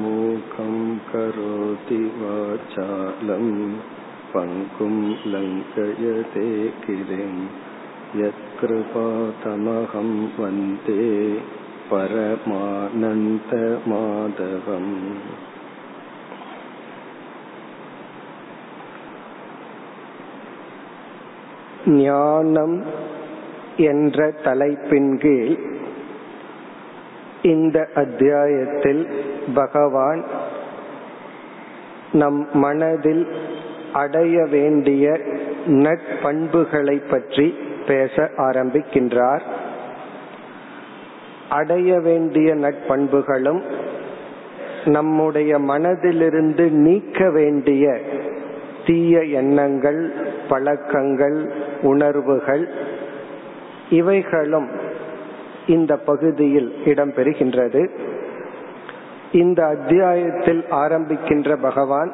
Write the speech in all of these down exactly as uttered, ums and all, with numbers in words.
மூகம் கரோதி வாசாலம் பங்கும் லங்கயதே கிரிம் யத் கிருபா தமஹம் வந்தே பரமானந்த மாதவம். ஞானம் என்ற தலைப்பின் கீழ் இந்த அத்தியாயத்தில் பகவான் நம் மனதில் அடைய வேண்டிய நற்பண்புகளை பற்றி பேச ஆரம்பிக்கின்றார். அடைய வேண்டிய நற்பண்புகளும் நம்முடைய மனதிலிருந்து நீக்க வேண்டிய தீய எண்ணங்கள், பழக்கங்கள், உணர்வுகள் இவைகளும் இந்த பகுதியில் இடம்பெறுகின்றது. இந்த அத்தியாயத்தில் ஆரம்பிக்கின்ற பகவான்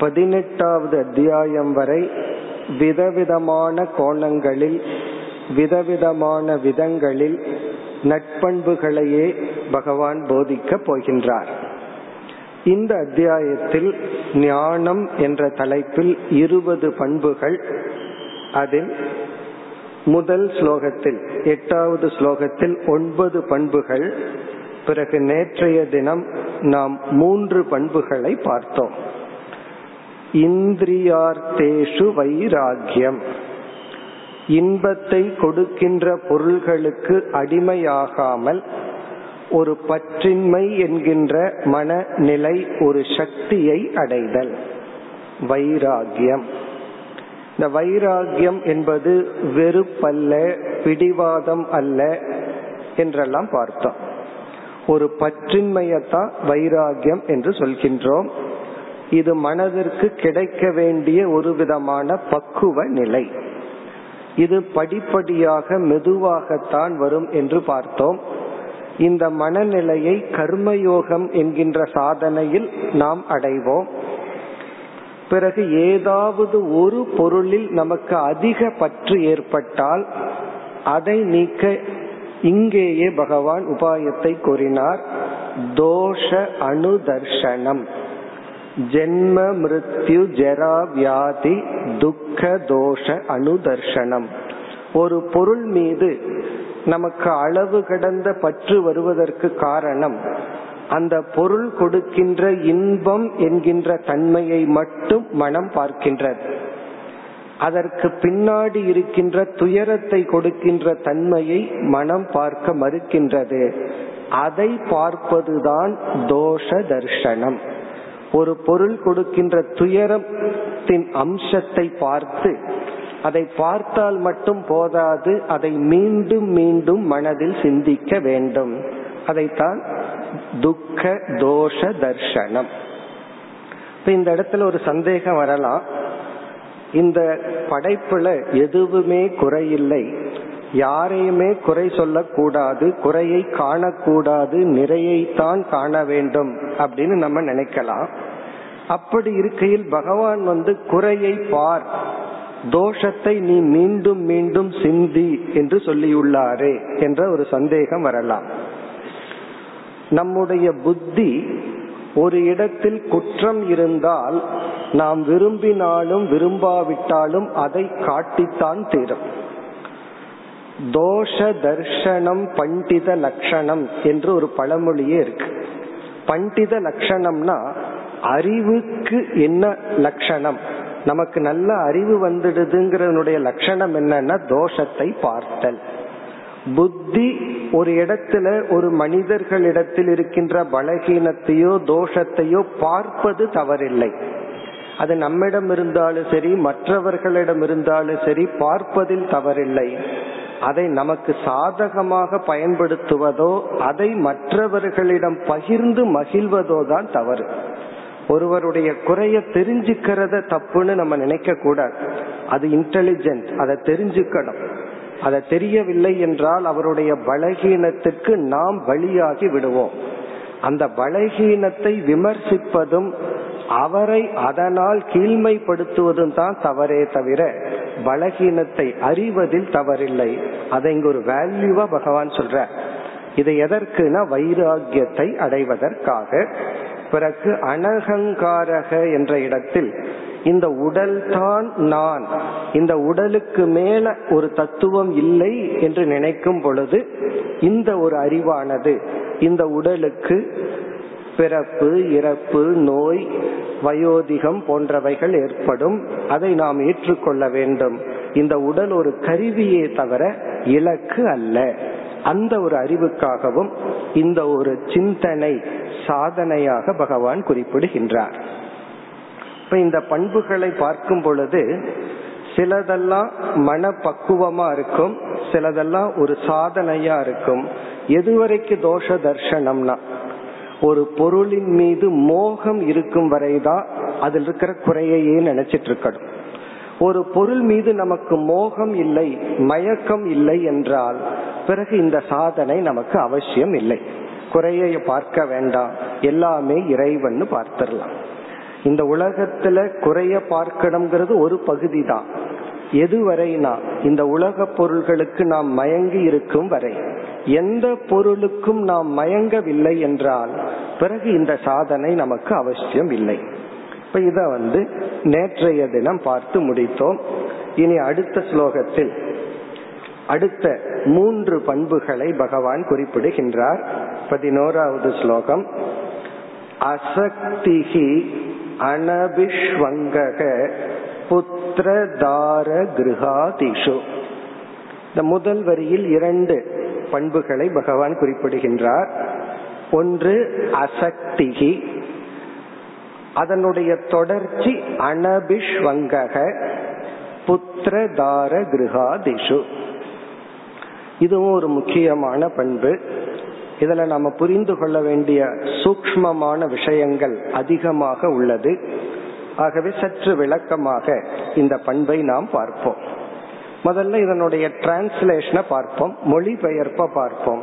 பதினெட்டாவது அத்தியாயம் வரை விதவிதமான கோணங்களில் விதவிதமான விதங்களில் நட்பண்புகளையே பகவான் போதிக்கப் போகின்றார். இந்த அத்தியாயத்தில் ஞானம் என்ற தலைப்பில் இருபது பண்புகள். அதில் முதல் ஸ்லோகத்தில், எட்டாவது ஸ்லோகத்தில் ஒன்பது பண்புகள். பிறகு நேற்றைய தினம் நாம் மூன்று பண்புகளை பார்த்தோம். இந்திரியார்த்தேஷு வைராக்கியம், இன்பத்தை கொடுக்கின்ற பொருள்களுக்கு அடிமையாகாமல் ஒரு பற்றின்மை என்கின்ற மனநிலை, ஒரு சக்தியை அடைதல், வைராக்கியம். இந்த வைராக்கியம் என்பது வெறுப்பல்ல, பிடிவாதம் அல்ல என்றெல்லாம் பார்த்தோம். ஒரு பற்றின்மையத்தான் வைராக்கியம் என்று சொல்கின்றோம். இது மனதிற்கு கிடைக்க வேண்டிய ஒரு விதமான பக்குவ நிலை. இது படிப்படியாக மெதுவாகத்தான் வரும் என்று பார்த்தோம். இந்த மனநிலையை கர்மயோகம் என்கின்ற சாதனையில் நாம் அடைவோம். பிறகு ஏதாவது ஒரு பொருளில் நமக்கு அதிக பற்று ஏற்பட்டால் அதை நீக்க இங்கேயே பகவான் உபாயத்தை கூறினார். தோஷ அனுதர்சனம், ஜென்ம மிருத்யு ஜரா வியாதி துக்க தோஷ அனுதர்சனம். ஒரு பொருள் மீது நமக்கு அளவு கடந்த பற்று வருவதற்கு காரணம் அந்த பொருள் கொடுக்கின்ற இன்பம் என்கின்ற தன்மையை மட்டும் மனம் பார்க்கின்றது. அதற்கு பின்னாடி இருக்கின்ற துயரத்தை கொடுக்கின்ற தன்மையை மனம் பார்க்க மறுக்கின்றது. அதை பார்ப்பதுதான் தோஷ தர்சனம். ஒரு பொருள் கொடுக்கின்ற துயரத்தின் அம்சத்தை பார்த்து, அதை பார்த்தால் மட்டும் போதாது, அதை மீண்டும் மீண்டும் மனதில் சிந்திக்க வேண்டும். அதைத்தான் துக்க தோஷ தர்சனம். இந்த இடத்துல ஒரு சந்தேகம் வரலாம். இந்த படைப்புல எதுவுமே குறையில்லை, யாரையுமே குறை சொல்லக்கூடாது, குறையை காணக்கூடாது, நிறையைத்தான் காண வேண்டும் அப்படின்னு நம்ம நினைக்கலாம். அப்படி இருக்கையில் பகவான் வந்து குறையை பார், தோஷத்தை நீ மீண்டும் மீண்டும் சிந்தி என்று சொல்லியுள்ளாரே என்ற ஒரு சந்தேகம் வரலாம். நம்முடைய புத்தி ஒரு இடத்தில் குற்றம் இருந்தால் நாம் விரும்பினாலும் விரும்பாவிட்டாலும் அதை காட்டித்தான் தீரும். தோஷ தர்சனம் பண்டித லட்சணம் என்று ஒரு பழமொழியே இருக்கு. பண்டித லட்சணம்னா அறிவுக்கு என்ன லட்சணம்? நமக்கு நல்ல அறிவு வந்துடுதுங்கிறனுடைய லட்சணம் என்னன்னா தோஷத்தை பார்த்தல். புத்தி ஒரு இடத்துல ஒரு மனிதர்களிடத்தில் இருக்கின்ற பலகீனத்தையோ தோஷத்தையோ பார்ப்பது தவறில்லை. அது நம்மிடம் இருந்தாலும் சரி, மற்றவர்களிடம் இருந்தாலும் சரி, பார்ப்பதில் தவறில்லை. அதை நமக்கு சாதகமாக பயன்படுத்துவதோ, அதை மற்றவர்களிடம் பகிர்ந்து மகிழ்வதோ தான் தவறு. ஒருவருடைய குறைய தெரிஞ்சுக்கிறத தப்புன்னு நம்ம நினைக்க கூடாது. அது இன்டெலிஜென்ட், அதை தெரிஞ்சுக்கணும். அதை தெரியவில்லை என்றால் அவருடைய பலகீனத்துக்கு நாம் பலியாகி விடுவோம். அந்த பலகீனத்தை விமர்சிப்பதும் அவரை அதனால் கீழ்மைப்படுத்துவதும் தான் தவறே தவிர பலகீனத்தை அறிவதில் தவறில்லை. அதை இங்க ஒரு வேல்யூவா பகவான் சொல்ற. இது எதற்குனா வைராகியத்தை அடைவதற்காக. பிறகு அனகங்காரக என்ற இடத்தில் இந்த உடல் தான் நான், இந்த உடலுக்கு மேல ஒரு தத்துவம் இல்லை என்று நினைக்கும் பொழுது இந்த ஒரு அறிவானது இந்த உடலுக்கு பிறப்பு, இறப்பு, நோய், வயோதிகம் போன்றவைகள் ஏற்படும், அதை நாம் ஏற்றுக்கொள்ள வேண்டும். இந்த உடல் ஒரு கருவியே தவிர இலக்கு அல்ல. அந்த ஒரு அறிவுக்காகவும் இந்த ஒரு சிந்தனை சாதனையாக பகவான் குறிப்பிடுகின்றார். இப்ப இந்த பண்புகளை பார்க்கும் பொழுது சிலதெல்லாம் மனப்பக்குவமா இருக்கும், சிலதெல்லாம் ஒரு சாதனையா இருக்கும். எதுவரைக்கு தோஷ தர்சனம்னா ஒரு பொருளின் மீது மோகம் இருக்கும் வரைதான் அதில் இருக்கிற குறையையே நினைச்சிட்டு இருக்கணும். ஒரு பொருள் மீது நமக்கு மோகம் இல்லை, மயக்கம் இல்லை என்றால் பிறகு இந்த சாதனை நமக்கு அவசியம் இல்லை. குறையை பார்க்க வேண்டாம், எல்லாமே இறைவன் பார்த்திடலாம். இந்த உலகத்துல குறைய பார்க்கணுங்கிறது ஒரு பகுதி தான். எதுவரைனா இந்த உலக பொருள்களுக்கு நாம் மயங்கி இருக்கும் வரை. எந்த பொருளுக்கும் நாம் மயங்கவில்லை என்றால் பிறகு இந்த சாதனை நமக்கு அவசியம் இல்லை. இப்ப இத வந்து நேற்றைய தினம் பார்த்து முடித்தோம். இனி அடுத்த ஸ்லோகத்தில் அடுத்த மூன்று பண்புகளை பகவான் குறிப்பிடுகின்றார். பதினோராவது ஸ்லோகம். அசக்திஹி அனபிஷ்வங்கக புத்திரதார கிருஹாதிஷு. இந்த முதல் வரியில் இரண்டு பண்புகளை பகவான் குறிப்பிடுகின்றார். ஒன்று அசக்திகி, அதனுடைய தொடர்ச்சி அனபிஷ்வங்கக புத்திரதார கிருஹாதிஷு. இதுவும் ஒரு முக்கியமான பண்பு. இதுல நம்ம புரிந்து கொள்ள வேண்டிய சூக்ஷ்மமான விஷயங்கள் அதிகமாக உள்ளது. ஆகவே சற்று விளக்கமாக இந்த பண்பை நாம் பார்ப்போம். முதல்ல இதனுடைய டிரான்ஸ்லேஷனை பார்ப்போம், மொழி பெயர்ப்பை பார்ப்போம்.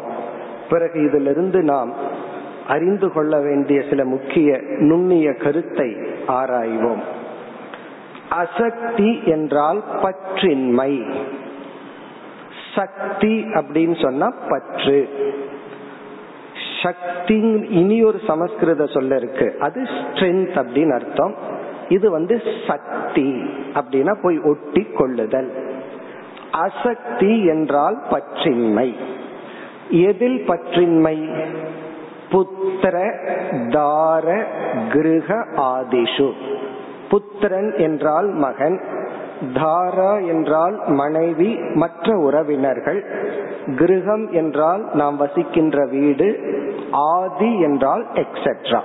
பிறகு இதிலிருந்து நாம் அறிந்து கொள்ள வேண்டிய சில முக்கிய நுண்ணிய கருத்தை ஆராய்வோம். அசக்தி என்றால் பற்றின்மை. சக்தி அப்படின்னு சொன்னா பற்று. சக்தி இனி ஒரு சமஸ்கிருத சொல்ல இருக்கு, அது ஸ்ட்ரென்த் அப்படின்னு அர்த்தம். இது வந்து சக்தி அப்படின்னா போய் ஒட்டி கொள்ளுதல். அசக்தி என்றால் பற்றின்மை. எதில் பற்றின்மை? புத்திர தார கிருஹ ஆதிஷு. புத்திரன் என்றால் மகன், தாரா என்றால் மனைவி, மற்ற உறவினர்கள், கிரகம் என்றால் நாம் வசிக்கின்ற வீடு, ஆதி என்றால் எக்ஸெட்ரா.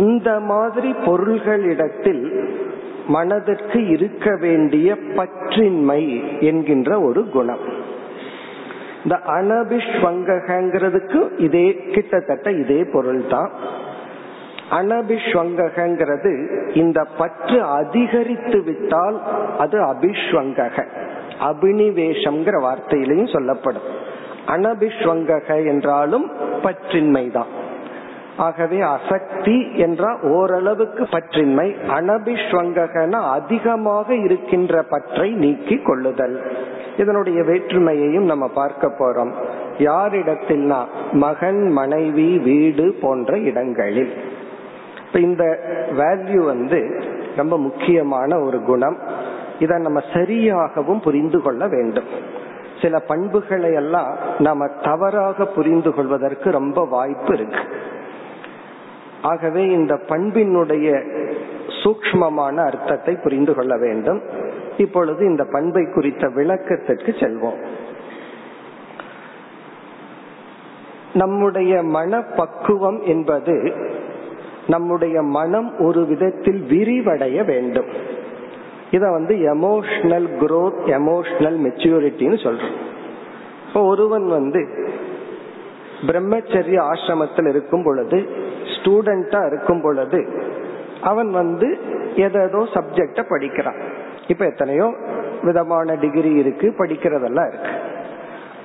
இந்த மாதிரி பொருள்களிடத்தில் மனதிற்கு இருக்க வேண்டிய பற்றின்மை என்கின்ற ஒரு குணம். இந்த அனபிஷ்வங்கங்கிறதுக்கு இதே கிட்டத்தட்ட இதே பொருள்தான். அனபிஷ்வங்கிறது இந்த பற்று அதிகரித்து விட்டால் அது அபிஷ்வங்க. அபினிவேஷம்ங்கிற வார்த்தையிலையும் சொல்லப்படும். அனபிஷ்வங்க என்றாலும் பற்றின்மைதான். ஆகவே அசக்தி என்றால் ஓரளவுக்கு பற்றின்மை, அனபிஷ்வங்கனா அதிகமாக இருக்கின்ற பற்றை நீக்கி கொள்ளுதல். இதனுடைய வேற்றுமையையும் நம்ம பார்க்க போறோம். யாரிடத்தில்னா மகன், மனைவி, வீடு போன்ற இடங்களில். இப்ப இந்த வேல்யூ வந்து ரொம்ப முக்கியமான ஒரு குணம். இதை நம்ம சரியாகவும் புரிந்து கொள்ள வேண்டும். சில பண்புகளை எல்லாம் நாம தவறாக புரிந்து கொள்வதற்கு ரொம்ப வாய்ப்பு இருக்கு. ஆகவே இந்த பண்பினுடைய சூக்ஷ்மமான அர்த்தத்தை புரிந்து கொள்ள வேண்டும். இப்பொழுது இந்த பண்பை குறித்த விளக்கத்திற்கு செல்வோம். நம்முடைய மனப்பக்குவம் என்பது நம்முடைய மனம் ஒரு விதத்தில் விரிவடைய வேண்டும். இத வந்து எமோஷனல் குரோத், எமோஷனல் மெச்சூரிட்டின்னு சொல்றோம். இப்போ ஒருவன் வந்து பிரம்மச்சரிய ஆசிரமத்தில் இருக்கும் பொழுது, ஸ்டூடெண்டா இருக்கும் பொழுது அவன் வந்து ஏதோ சப்ஜெக்ட படிக்கிறான். இப்ப எத்தனையோ விதமான டிகிரி இருக்கு, படிக்கிறதெல்லாம் இருக்கு.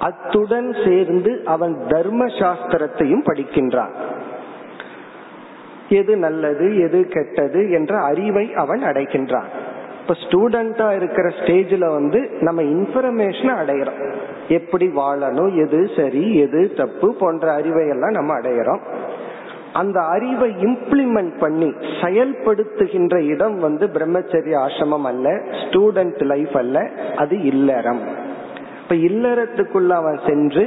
அத்துடன் சேர்ந்து அவன் தர்ம சாஸ்திரத்தையும் படிக்கின்றான். எது நல்லது எது கெட்டது என்ற அறிவை அவன் அடைகின்றான். இப்ப ஸ்டூடெண்டா இருக்கிற ஸ்டேஜ்ல வந்து நம்ம இன்ஃபர்மேஷன் அடையறோம், எப்படி வாழணும், எது சரி எது தப்பு போன்ற அறிவை எல்லாம் நம்ம அடையறோம். அந்த அறிவை இம்ப்ளிமெண்ட் பண்ணி செயல்படுத்துகின்ற இடம் வந்து பிரம்மச்சரிய ஆசிரமம் அல்ல, ஸ்டூடெண்ட் லைஃப் அல்ல, அது இல்லறம். இப்ப இல்லறத்துக்குள்ள அவன் சென்று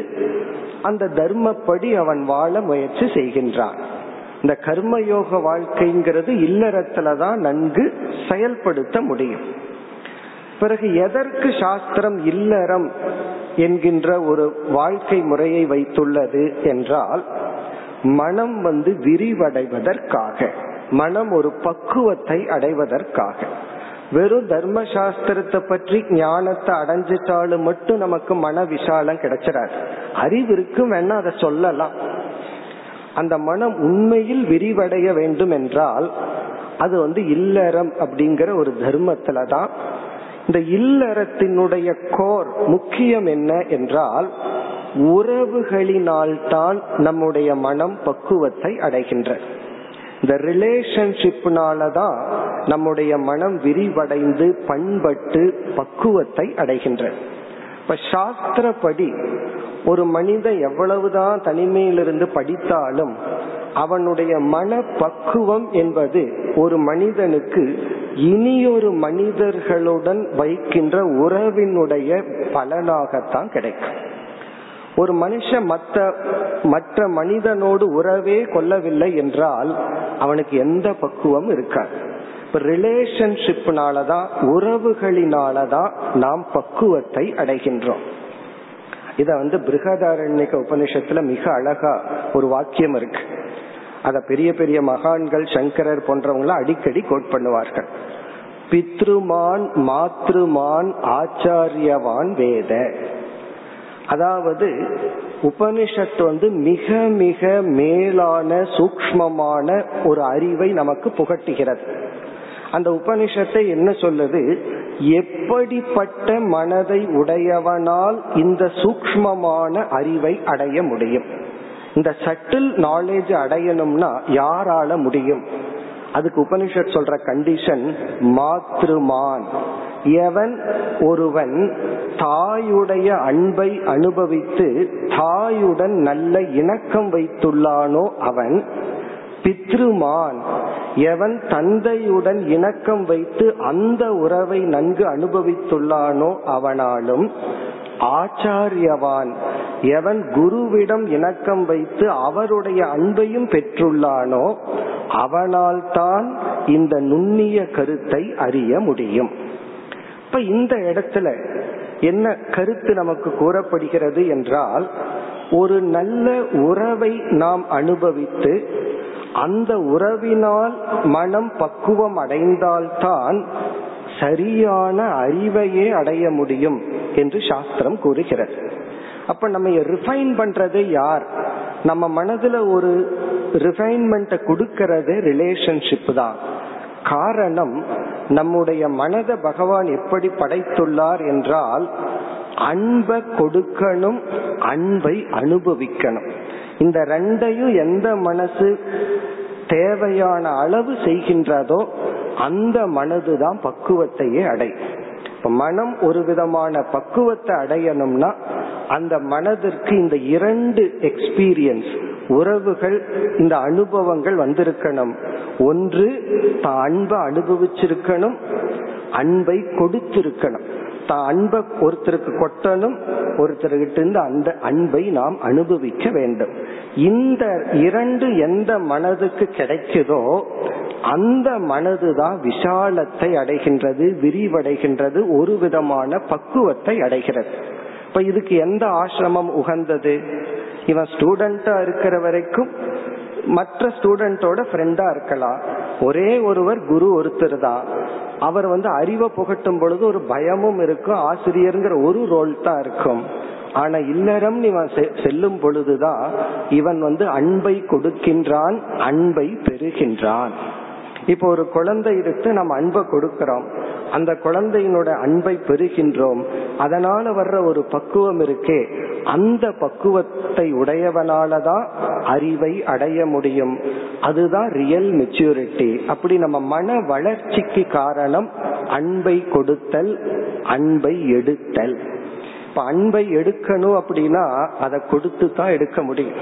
அந்த தர்மப்படி அவன் வாழ முயற்சி செய்கின்றான். இந்த கர்மயோக வாழ்க்கைங்கிறது இல்லறத்துலதான் நன்கு செயல்படுத்த முடியும். பிறகு எதற்கு சாஸ்திரம் இல்லறம் என்கின்ற ஒரு வாழ்க்கை முறையை வைத்துள்ளது என்றால், மனம் வந்து விரிவடைவதற்காக, மனம் ஒரு பக்குவத்தை அடைவதற்காக. வெறும் தர்ம சாஸ்திரத்தை பற்றி ஞானத்தை அடைஞ்சிட்டாலும் மட்டும் நமக்கு மன விஷாலம் கிடைச்சிடாது. அறிவு இருக்கும் வேணா அதை சொல்லலாம். அந்த மனம் உண்மையில் விரிவடைய வேண்டும் என்றால் அது வந்து இல்லறம் அப்படிங்கிற ஒரு தர்மத்துல தான். இந்த இல்லறத்தினுடைய கோர் முக்கியம் என்ன என்றால், உறவுகளினால் தான் நம்முடைய மனம் பக்குவத்தை அடைகின்ற, இந்த ரிலேஷன்ஷிப்னாலதான் நம்முடைய மனம் விரிவடைந்து பண்பட்டு பக்குவத்தை அடைகின்ற. இப்ப சாஸ்திரப்படி ஒரு மனிதன் எவ்வளவுதான் தனிமையிலிருந்து படித்தாலும் அவனுடைய மன பக்குவம் என்பது ஒரு மனிதனுக்கு இனியொரு மனிதர்களுடன் வைக்கின்ற உறவினுடைய பலனாகத்தான் கிடைக்கும். ஒரு மனுஷன் மற்ற மற்ற மனிதனோடு உறவே கொள்ளவில்லை என்றால் அவனுக்கு எந்த பக்குவம் இருக்காது. இப்ப ரிலேஷன்ஷிப்னாலதான், உறவுகளினாலதான் நாம் பக்குவத்தை அடைகின்றோம். இத வந்து பிருகதாரண்யக உபநிஷத்துல மிக அழகா ஒரு வாக்கியம் இருக்கு. அத பெரிய பெரிய மகான்கள், சங்கரர் போன்றவங்களாம் அடிக்கடி கோட் பண்ணுவார்கள். பித்ருமான் மாத்ருமான் ஆச்சாரியவான் வேத. அதாவது உபனிஷத்து வந்து மிக மிக மேலான சூக்ஷ்மமான ஒரு அறிவை நமக்கு புகட்டுகிறது. அந்த உபனிஷத்தை என்ன சொல்லுது, எப்படிப்பட்ட மனதை உடையவனால் இந்த சூக்ஷ்மமான அறிவை அடைய முடியும், இந்த சட்டில் நாலேஜ் அடையணும்னா யாரால முடியும்? அதுக்கு உபனிஷத் சொல்ற கண்டிஷன் மாத்ருமான், எவன் ஒருவன் தாயுடைய அன்பை அனுபவித்து தாயுடன் நல்ல இணக்கம் வைத்துள்ளானோ அவன், பித்ருமான் எவன் தந்தையுடன் இணக்கம் வைத்து அந்த உறவை நன்கு அனுபவித்துள்ளானோ அவனாலும், ஆச்சாரியவான் எவன் குருவிடம் இணக்கம் வைத்து அவருடைய அன்பையும் பெற்றுள்ளானோ அவனால் தான் இந்த நுண்ணிய கருத்தை அறிய முடியும். இப்ப இந்த இடத்துல என்ன கருத்து நமக்கு கூறப்படுகிறது என்றால், ஒரு நல்ல உறவை நாம் அனுபவித்து அந்த உறவினால் மனம் பக்குவம் அடைந்தால்தான் சரியான அறிவையே அடைய முடியும் என்று சாஸ்திரம் கூறுகிறது. அப்ப நம்ம ரிஃபைன் பண்றது யார்? நம்ம மனதுல ஒரு ரிஃபைன்மெண்ட் கொடுக்கிறது ரிலேஷன்ஷிப் தான். காரணம், நம்முடைய மனதை பகவான் எப்படி படைத்துள்ளார் என்றால், அன்பை கொடுக்கணும், அன்பை அனுபவிக்கணும். இந்த ரெண்டையும் எந்த மனசு தேவையான அளவு செய்கின்றதோ அந்த மனதுதான் பக்குவத்தையே அடையும். மனம் ஒரு விதமான பக்குவத்தை அடையணும்னா அந்த மனதிற்கு இந்த இரண்டு எக்ஸ்பீரியன்ஸ், உறவுகள், இந்த அனுபவங்கள் வந்திருக்கணும். ஒன்று, தான் அன்பை அனுபவிச்சிருக்கணும், அன்பை கொடுத்திருக்கணும். தான் அன்பை ஒருத்தருக்கு கொட்டணும், ஒருத்தருக்கிட்ட இருந்து அந்த அன்பை நாம் அனுபவிக்க வேண்டும். இந்த இரண்டு எந்த மனதுக்கு கிடைக்குதோ அந்த மனதுதான் விசாலத்தை அடைகின்றது, விரிவடைகின்றது, ஒரு விதமான பக்குவத்தை அடைகிறது. இப்ப இதுக்கு எந்த ஆசிரமம் உகந்தது? இவன் ஸ்டூடெண்டா இருக்கிற வரைக்கும் மற்ற ஸ்டூடெண்டோட ஃப்ரெண்டா இருக்கலாம். ஒரே ஒருவர் குரு ஒருத்தர் தான். அவர் வந்து அறிவை புகட்டும் பொழுது ஒரு பயமும் இருக்கும், ஆசிரியர்ங்கிற ஒரு ரோல் தான் இருக்கும். ஆனா இல்லறம் இவன் செல்லும் பொழுதுதான் இவன் வந்து அன்பை கொடுக்கின்றான், அன்பை பெறுகின்றான். இப்போ ஒரு குழந்தை இருக்கு, நம்ம அன்பை கொடுக்கிறோம், அந்த குழந்தையினோட அன்பை பெறுகின்றோம். அதனால வர்ற ஒரு பக்குவம் இருக்கே, அந்த பக்குவத்தை உடையவனாலதான் அறிவை அடைய முடியும். அதுதான் ரியல் மெச்சூரிட்டி. அப்படி நம்ம மன வளர்ச்சிக்கு காரணம் அன்பை கொடுத்தல், அன்பை எடுத்தல். இப்ப அன்பை எடுக்கணும் அப்படின்னா அதை கொடுத்து தான் எடுக்க முடியும்.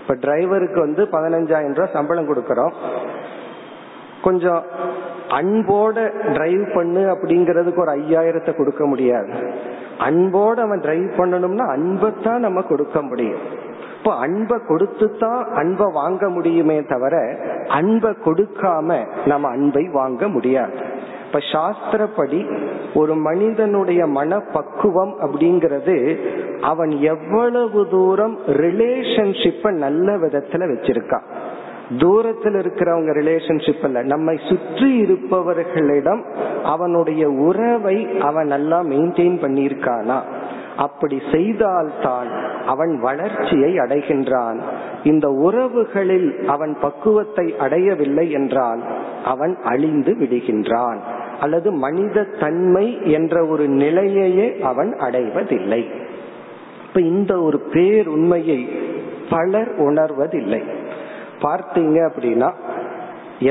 இப்ப டிரைவருக்கு வந்து பதினஞ்சாயிரம் ரூபாய் சம்பளம் கொடுக்கறோம், கொஞ்சம் அன்போட டிரைவ் பண்ணு அப்படிங்கிறதுக்கு ஒரு ஐயாயிரத்தை கொடுக்க முடியாது. அன்போட அவன் டிரைவ் பண்ணணும்னா அன்பத்தான் நம்ம கொடுக்க முடியும். இப்போ அன்பை கொடுத்துதான் அன்பை வாங்க முடியுமே தவிர அன்பை கொடுக்காம நம்ம அன்பை வாங்க முடியாது. இப்ப சாஸ்திரப்படி ஒரு மனிதனுடைய மனப்பக்குவம் அப்படிங்கிறது அவன் எவ்வளவு தூரம் ரிலேஷன்ஷிப்ப நல்ல விதத்துல வச்சிருக்கான். தூரத்தில் இருக்கிறவங்க ரிலேஷன்ஷிப் அல்ல, நம்மை சுற்றி இருப்பவர்களிடம் அவனுடைய உறவை அவன் நல்லா மெயின்டைன் பண்ணியிருக்கானா, அப்படி செய்தால்தான் அவன் வளர்ச்சியை அடைகின்றான். இந்த உறவுகளில் அவன் பக்குவத்தை அடையவில்லை என்றால் அவன் அழிந்து விடுகின்றான், அல்லது மனித தன்மை என்ற ஒரு நிலையையே அவன் அடைவதில்லை. இப்ப இந்த ஒரு பேர் உண்மையை பலர் உணர்வதில்லை. பார்த்தீங்க அப்படின்னா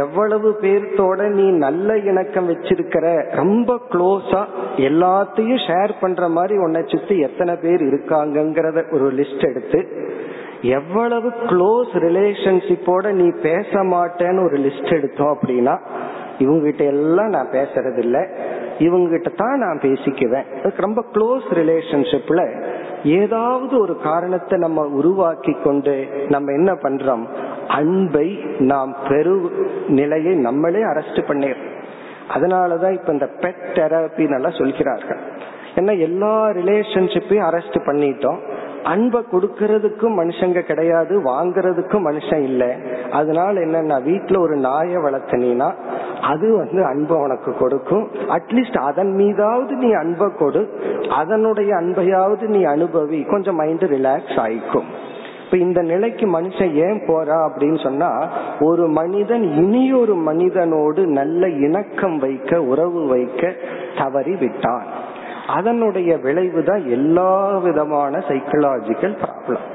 எவ்வளவு பேர்த்தோட நீ நல்ல இணக்கம் வச்சிருக்கிற, ரொம்ப க்ளோஸா எல்லாத்தையும் ஷேர் பண்ற மாதிரி உன்னை சுத்தி எத்தனை பேர் இருக்காங்கங்கறத ஒரு லிஸ்ட் எடுத்து, எவ்வளவு க்ளோஸ் ரிலேஷன்ஷிப்போட நீ பேச மாட்டேன்னு ஒரு லிஸ்ட் எடுத்தோம் அப்படின்னா, இவங்ககிட்ட எல்லாம் நான் பேசறது இல்லை, இவங்ககிட்ட தான் நான் பேசிக்குவேன். ரொம்ப க்ளோஸ் ரிலேஷன்ஷிப்ல ஏதாவது ஒரு காரணத்தை நம்ம உருவாக்கி கொண்டு நம்ம என்ன பண்றோம், அன்பை நாம் பெரு நிலையை நம்மளே அரெஸ்ட் பண்ணிடுறோம். அதனாலதான் இப்ப இந்த பெட் தெரபி நல்லா சொல்கிறார்கள். ஏன்னா எல்லா ரிலேஷன்ஷிப்பையும் அரெஸ்ட் பண்ணிட்டோம், அன்பை கொடுக்கறதுக்கும் மனுஷங்க கிடையாது, வாங்கறதுக்கும் மனுஷன் இல்லை. அதனால என்னன்னா வீட்டுல ஒரு நாயை வளர்த்தனா அது வந்து அன்பை உனக்கு கொடுக்கும், அட்லீஸ்ட் அதன் மீதாவது நீ அன்பை கொடு, அதனுடைய அன்பையாவது நீ அனுபவி, கொஞ்சம் மைண்ட் ரிலாக்ஸ் ஆயிக்கும். இப்ப இந்த நிலைக்கு மனுஷன் ஏன் போறா அப்படின்னு சொன்னா, ஒரு மனிதன் இனியொரு மனிதனோடு நல்ல இணக்கம் வைக்க உறவு வைக்க தவறி விட்டான். அதனுடைய விளைவுதான் எல்லா விதமான சைக்கலாஜிக்கல் ப்ராப்ளம்,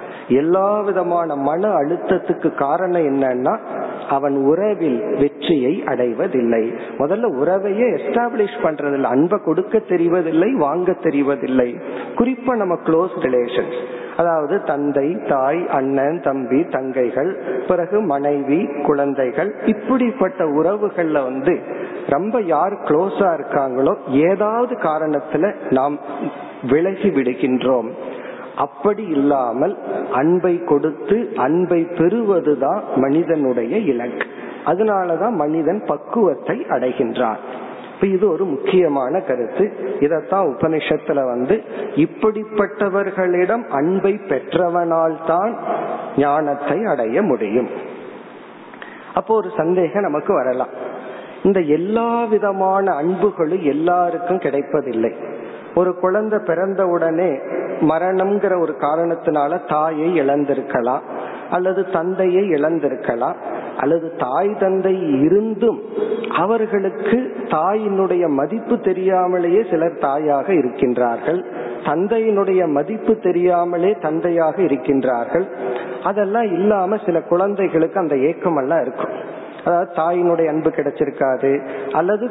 எல்லா விதமான மன அழுத்தத்துக்கு காரணம் என்னன்னா அவன் உறவில் வெற்றியை அடைவதில்லை. முதல்ல உறவையே எஸ்டாப்ளிஷ் பண்றதில்லை, அன்பை கொடுக்க தெரிவதில்லை, வாங்க தெரிவதில்லை. குறிப்பா நம்ம க்ளோஸ் ரிலேஷன்ஸ், அதாவது தந்தை தாய் அண்ணன் தம்பி தங்கைகள், பிறகு மனைவி குழந்தைகள், இப்படிப்பட்ட உறவுகள்ல வந்து ரொம்ப யார் க்ளோஸா இருக்காங்களோ ஏதாவது காரணத்துல நாம் விலகி விடுகின்றோம். அப்படி இல்லாமல் அன்பை கொடுத்து அன்பை பெறுவதுதான் மனிதனுடைய இலக்கு. அதனாலதான் மனிதன் பக்குவத்தை அடைகின்றான். இது ஒரு முக்கியமான கருத்து. இதத்தான் உபனிஷத்துல வந்து இப்படிப்பட்டவர்களிடம் அன்பை பெற்றவனால் தான் ஞானத்தை அடைய முடியும். அப்போ ஒரு சந்தேகம் நமக்கு வரலாம், இந்த எல்லா விதமான அன்புகளும் எல்லாருக்கும் கிடைப்பதில்லை. ஒரு குழந்தை பிறந்த உடனே மரணம்ங்கிற ஒரு காரணத்தினால தாயை இழந்திருக்கலாம், அல்லது தந்தையை இழந்திருக்கலாம், அல்லது தாய் தந்தை இருந்தும் அவர்களுக்கு தாயினுடைய மதிப்பு தெரியாமலேயே சிலர் தாயாக இருக்கின்றார்கள், தந்தையினுடைய மதிப்பு தெரியாமலே தந்தையாக இருக்கின்றார்கள். அதெல்லாம் இல்லாம சில குழந்தைகளுக்கு அந்த ஏக்கமெல்லாம் இருக்கும். அதாவது தாயினுடைய அன்பு கிடைச்சிருக்காது, அல்லது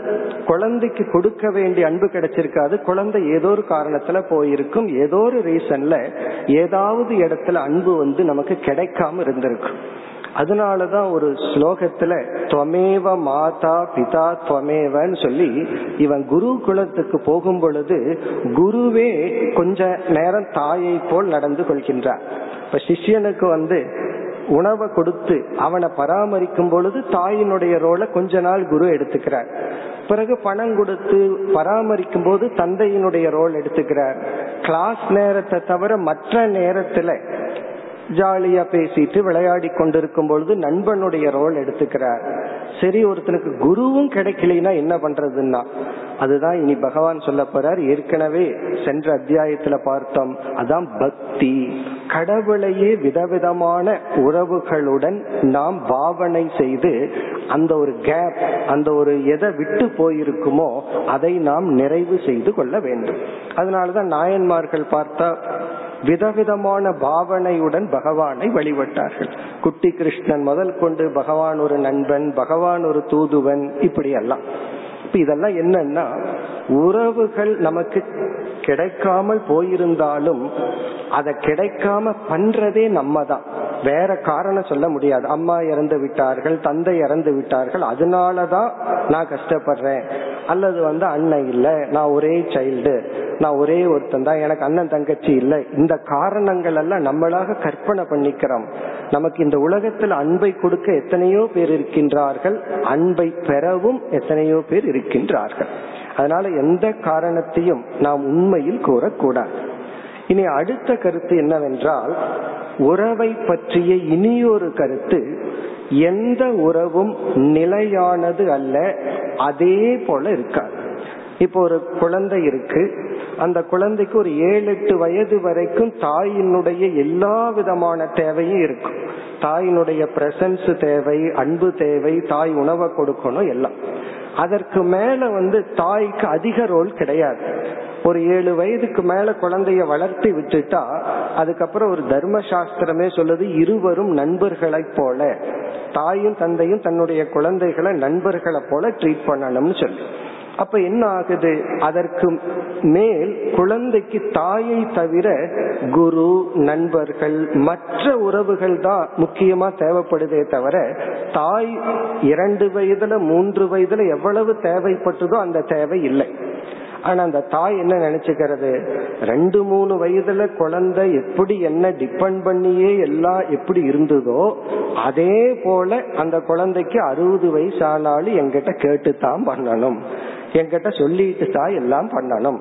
குழந்தைக்கு கொடுக்க வேண்டிய அன்பு கிடைச்சிருக்காது, குழந்தை ஏதோ ஒரு காரணத்துல போயிருக்கும், ஏதோ ஒரு ரீசன்ல ஏதாவது இடத்துல அன்பு வந்து நமக்கு கிடைக்காம இருந்திருக்கும். அதனாலதான் ஒரு ஸ்லோகத்துல துவமேவ மாதா பிதா துவமேவன்னு சொல்லி இவன் குரு குலத்துக்கு போகும் பொழுது குருவே கொஞ்ச நேரம் தாயை போல் நடந்து கொள்கின்றார். இப்ப சிஷ்யனுக்கு வந்து உணவை கொடுத்து அவனை பராமரிக்கும் பொழுது தாயினுடைய ரோலை கொஞ்ச நாள் குரு எடுத்துக்கிறார். பிறகு பணம் கொடுத்து பராமரிக்கும் போது தந்தையினுடைய ரோல் எடுத்துக்கிறார். கிளாஸ் நேரத்தை தவிர மற்ற நேரத்துல ஜாலியா பேசிட்டு விளையாடி கொண்டிருக்கும் பொழுது நண்பனுடைய ரோல் எடுத்துக்கிறார். சரி, ஒருத்தனுக்கு குருவும் கிடைக்கலன்னா என்ன பண்றதுன்னா, அதுதான் இனி பகவான் சொல்ல போறார். ஏற்கனவே சென்ற அத்தியாயத்துல பார்த்தோம், அதான் பக்தி. கடவுளையே விதவிதமான உறவுகளுடன் நாம் பாவனை செய்து அந்த ஒரு கேப், அந்த ஒரு எதை விட்டு போயிருக்குமோ அதை நாம் நிறைவு செய்து கொள்ள வேண்டும். அதனாலதான் நாயன்மார்கள் பார்த்தா விதவிதமான பாவனையுடன் பகவானை வழிபட்டார்கள். குட்டி கிருஷ்ணன் முதல் கொண்டு பகவான் ஒரு நண்பன், பகவான் ஒரு தூதுவன், இப்படி எல்லாம். இதெல்லாம் என்னன்னா, உறவுகள் நமக்கு கிடைக்காமல் போயிருந்தாலும் அதை கிடைக்காம பண்றதே நம்ம தான், வேற காரணம் சொல்ல முடியாது. அம்மா இறந்து விட்டார்கள், தந்தை இறந்து விட்டார்கள், அதனாலதான் நான் கஷ்டப்படுறேன், அல்லது வந்து அண்ணன் இல்ல, நான் ஒரே சைல்டு, நான் ஒரே ஒருத்தன் தான், எனக்கு அண்ணன் தங்கச்சி இல்லை, இந்த காரணங்கள் எல்லாம் நம்மளாக கற்பனை பண்ணிக்கிறோம். நமக்கு இந்த உலகத்தில் அன்பை கொடுக்க எத்தனையோ பேர் இருக்கின்றார்கள், அன்பை பெறவும் எத்தனையோ பேர் இருக்கின்றார்கள். அதனால எந்த காரணத்தையும் நாம் உண்மையில் கூறக்கூடாது. இனி அடுத்த கருத்து என்னவென்றால், உறவை பற்றிய இனியொரு கருத்து, எந்த உறவும் நிலையானது அல்ல, அதே போல இருக்காது. இப்போ ஒரு குழந்தை இருக்கு, அந்த குழந்தைக்கு ஒரு ஏழு எட்டு வயது வரைக்கும் தாயினுடைய எல்லா விதமான தேவையும் இருக்கும். தாயினுடைய பிரசன்ஸ் தேவை, அன்பு தேவை, தாய் உணவை கொடுக்கணும், எல்லாம். அதற்கு மேல வந்து தாய்க்கு அதிக ரோல் கிடையாது. ஒரு ஏழு வயதுக்கு மேல குழந்தைய வளர்த்தி விட்டுட்டா, அதுக்கப்புறம் ஒரு தர்ம சாஸ்திரமே சொல்லுது, இருவரும் நண்பர்களை போல, தாயும் தந்தையும் தன்னுடைய குழந்தைகளை நண்பர்களை போல ட்ரீட் பண்ணணும்னு சொல்லி. அப்ப என்ன ஆகுது, அதற்கு மேல் குழந்தைக்கு தாயை தவிர குரு, நண்பர்கள், மற்ற உறவுகள் தான் முக்கியமா தேவைப்படுதே தவிர, தாய் இரண்டு வயதுல மூன்று வயதுல எவ்வளவு தேவைப்பட்டதோ அந்த தேவை இல்லை. ஆனா அந்த தாய் என்ன நினைச்சுக்கிறது, ரெண்டு மூணு வயதுல குழந்தை எப்படி என்ன டிபெண்ட் பண்ணியே எல்லாம் எப்படி இருந்ததோ அதே போல அந்த குழந்தைக்கு அறுபது வயசு ஆனாலும் என்கிட்ட கேட்டுத்தான் பண்ணணும், என்கிட்ட சொல்லிட்டு தான் எல்லாம் பண்ணணும்.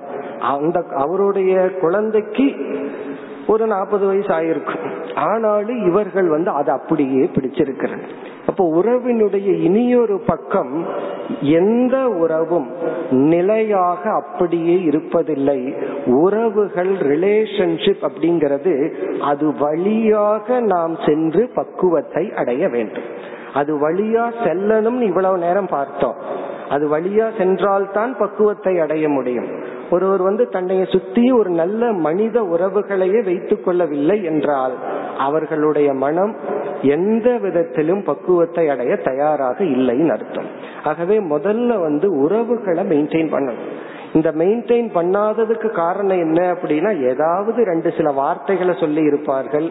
அந்த அவருடைய குழந்தைக்கு ஒரு நாற்பது வயசு ஆயிருக்கும், ஆனாலும் இவர்கள் வந்து அது அப்படியே பிடிச்சிருக்கிறது. அப்போ உறவினுடைய இனியொரு பக்கம், எந்த உறவும் நிலையாக அப்படியே இருப்பதில்லை. உறவுகள், ரிலேஷன்ஷிப் அப்படிங்கிறது அது வழியாக நாம் சென்று பக்குவத்தை அடைய வேண்டும். அது வழியா செல்லணும்னு இவ்வளவு நேரம் பார்த்தோம். அது வழியா சென்றால்தான் பக்குவத்தை அடைய முடியும். ஒருவர் வந்து தன்னைய சுத்தி ஒரு நல்ல மனித உறவுகளையே வைத்துக் கொள்ளவில்லை என்றால் அவர்களுடைய மனம் எந்த விதத்திலும் பக்குவத்தை அடைய தயாராக இல்லைன்னு அர்த்தம். ஆகவே முதல்ல வந்து உறவுகளை மெயின்டைன் பண்ணணும். இந்த மெயின்டைன் பண்ணாததுக்கு காரணம் என்ன அப்படின்னா, ஏதாவது ரெண்டு சில வார்த்தைகளை சொல்லி இருப்பார்கள்,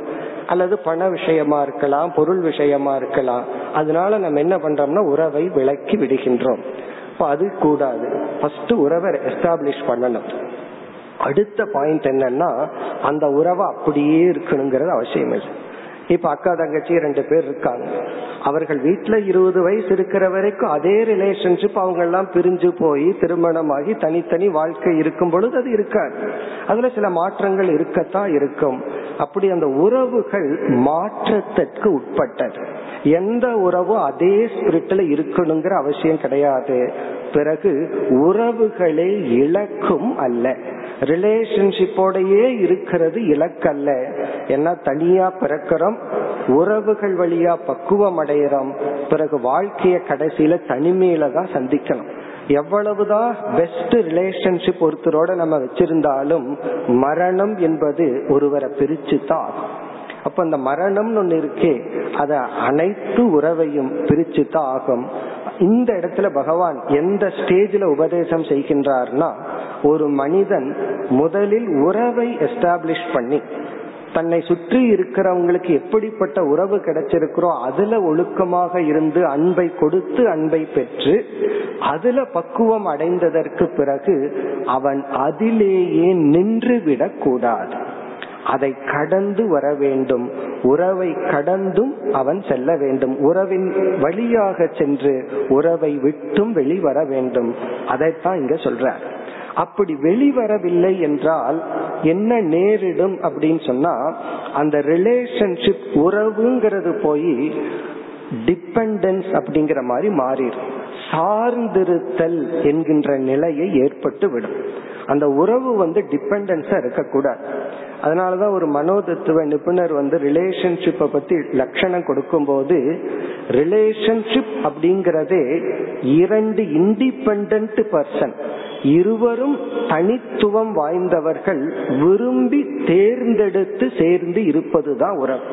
அல்லது பண விஷயமா இருக்கலாம், பொருள் விஷயமா இருக்கலாம். அதனால நம்ம என்ன பண்றோம்னா உறவை விலக்கி விடுகின்றோம். அது கூடாது. ஃபர்ஸ்ட் உறவை எஸ்டாப்ளிஷ் பண்ணணும். அடுத்த பாயிண்ட் என்னன்னா, அந்த உறவை அப்படியே இருக்கணுங்கிறது அவசியம் இல்லை. இப்ப அக்கா தங்கச்சி ரெண்டு பேர் இருக்காங்க, அவர்கள் வீட்டுல இருபது வயசு இருக்கிற வரைக்கும் அதே ரிலேஷன்ஷிப், அவங்க எல்லாம் பிரிஞ்சு போய் திருமணமாகி தனித்தனி வாழ்க்கை இருக்கும் பொழுது அது இருக்காது. அதுல சில மாற்றங்கள் இருக்கத்தான் இருக்கும். அப்படி அந்த உறவுகள் மாற்றத்திற்கு உட்பட்டது. எந்த உறவும் அதே ஸ்பிரிட்ல இருக்கணுங்கிற அவசியம் கிடையாது. பிறகு உறவுகளே இலக்கும் அல்ல, ரிலேஷன்ஷிப்போடையே இருக்கிறது இலக்கல்ல. ஏன்னா தனியா பிறக்கிறோம், உறவுகள் வழியா பக்குவம் அடைகிறோம், பிறகு வாழ்க்கைய கடைசியில தனிமையில தான் சந்திக்கணும். எவ்வளவுதான் பெஸ்ட் ரிலேஷன்ஷிப் ஒருத்தரோட நம்ம வச்சிருந்தாலும் மரணம் என்பது ஒருவரை பிரிச்சு தான் ஆகும். அப்ப அந்த மரணம்னு ஒண்ணு இருக்கே, அத அனைத்து உறவையும் பிரிச்சு தான் ஆகும். இந்த இடத்துல பகவான் எந்த ஸ்டேஜ்ல உபதேசம் செய்கின்றார்னா, ஒரு மனிதன் முதலில் உறவை எஸ்டாப்ளிஷ் பண்ணி தன்னை சுற்றி இருக்கிறவங்களுக்கு எப்படிப்பட்ட உறவு கிடைச்சிருக்கிறோ அதுல ஒழுக்கமாக இருந்து அன்பை கொடுத்து அன்பை பெற்று அதுல பக்குவம் அடைந்ததற்கு பிறகு அவன் அதிலேயே நின்று விடக் கூடாது. அதை கடந்து வர வேண்டும். உறவை கடந்தும் அவன் செல்ல வேண்டும். உறவின் வழியாக சென்று உறவை விட்டும் வெளிவர வேண்டும். அதைத்தான் இங்க சொல்றார். அப்படி வெளிவரவில்லை என்றால் என்ன நேரிடும் அப்படின்னு சொன்னா, அந்த ரிலேஷன்ஷிப் உறவுங்கிறது போய் டிபெண்டன்ஸ் அப்படிங்கிற மாதிரி மாறிடும். சார்ந்திருத்தல் என்கின்ற நிலையை ஏற்பட்டு விடும். அந்த உறவு வந்து டிபெண்டன்ஸா இருக்கக்கூடாது. அதனாலதான் ஒரு மனோதத்துவ நிபுணர் வந்து ரிலேஷன்ஷிப்பை பத்தி லட்சணம் கொடுக்கும் போது, ரிலேஷன்ஷிப் அப்படிங்கறதே இரண்டு இண்டிபெண்டன்ட் பர்சன், இருவரும் தனித்துவம் வாய்ந்தவர்கள் விரும்பி தேர்ந்தெடுத்து சேர்ந்து இருப்பதுதான் உறவு.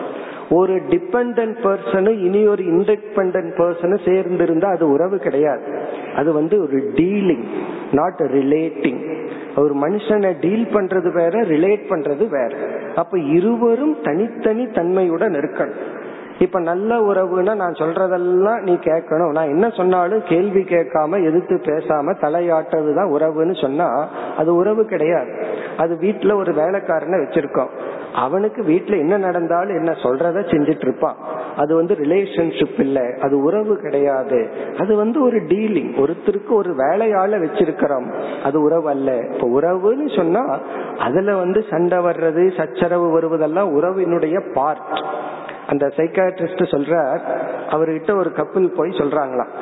ஒரு டிபெண்டன்ட் பர்சனும் இனி ஒரு இன்டிபெண்டன்ட் பர்சனும் சேர்ந்து இருந்தா அது உறவு கிடையாது. அது வந்து ஒரு டீலிங், நாட் ரிலேட்டிங். ஒரு மனுஷனை டீல் பண்றது வேற, ரிலேட் பண்றது வேற. அப்ப இருவரும் தனித்தனி தன்மையுடன் இருக்கணும். இப்ப நல்ல உறவுன்னா நான் சொல்றதெல்லாம் நீ கேட்கணும், நான் என்ன சொன்னாலும் கேள்வி கேட்காம எதிர்த்து பேசாம தலையாட்டதுதான் உறவுன்னு சொன்னா அது உறவு கிடையாது. அது வீட்டுல ஒரு வேலைக்காரனை வச்சிருக்கோம், அவனுக்கு வீட்டுல என்ன நடந்தாலும் என்ன சொல்றத செஞ்சிட்டு இருப்பான். அது வந்து ரிலேஷன்ஷிப் இல்லை, அது உறவு கிடையாது. அது வந்து ஒரு டீலிங், ஒருத்தருக்கு ஒரு வேலையால வச்சிருக்கிறோம், அது உறவு அல்ல. இப்ப உறவுன்னு சொன்னா அதுல வந்து சண்டை வர்றது, சச்சரவு வருவதெல்லாம் உறவினுடைய பார்ட். அந்த சைக்காட்ரிஸ்ட் சொல்றார், அவர்கிட்ட ஒரு கப்பிள் போய் சொல்றாங்களாம்,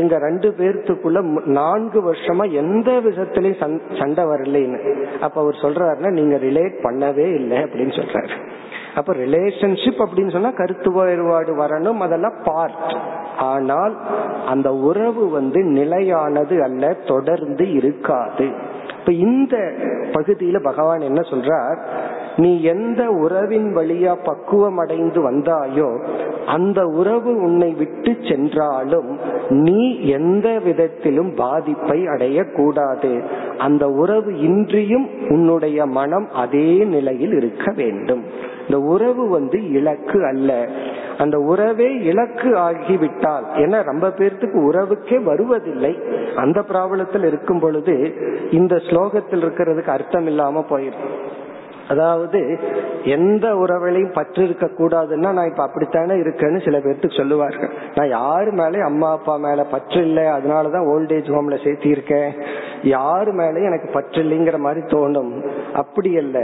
எங்க ரெண்டு பேர்த்துக்குள்ள நான்கு வருஷமா எந்த விதத்திலயும் சண்டை வரலன்னு. அப்ப அவர் சொல்றாருன்னா நீங்க ரிலேட் பண்ணவே இல்லை அப்படின்னு சொல்றாரு. அப்ப ரிலேஷன்ஷிப் அப்படின்னு சொன்னா கருத்து வேறுபாடு வரணும், அதெல்லாம் பார்ட். ஆனால் அந்த உறவு வந்து நிலையானது அல்ல, தொடர்ந்து இருக்காது. இப்ப இந்த பகுதியில பகவான் என்ன சொல்றார், நீ எந்த உறவின் வழியா பக்குவம் அடைந்து வந்தாயோ அந்த உறவு உன்னை விட்டு சென்றாலும் நீ எந்த விதத்திலும் பாதிப்பை அடைய கூடாது. அந்த உறவு இன்றியும் உன்னுடைய மனம் அதே நிலையில் இருக்க வேண்டும். இந்த உறவு வந்து இலக்கு அல்ல. அந்த உறவே இலக்கு ஆகிவிட்டால், ஏன்னா ரொம்ப பேர்த்துக்கு உறவுக்கே வருவதில்லை, அந்த பிராபலத்தில் இருக்கும் பொழுது இந்த ஸ்லோகத்தில் இருக்கிறதுக்கு அர்த்தம் இல்லாம போயிடும். அதாவது எந்த உறவுலையும் பற்று இருக்க கூடாதுன்னா நான் இப்ப அப்படித்தானே இருக்கேன்னு சில பேர்த்துக்கு சொல்லுவார்கள். நான் யாரு மேலேயும் அம்மா அப்பா மேல பற்று இல்லை, அதனாலதான் ஓல்டேஜ் ஹோம்ல சேர்த்திருக்கேன், யாரு மேலேயும் எனக்கு பற்று இல்லைங்கிற மாதிரி தோணும். அப்படி அல்ல,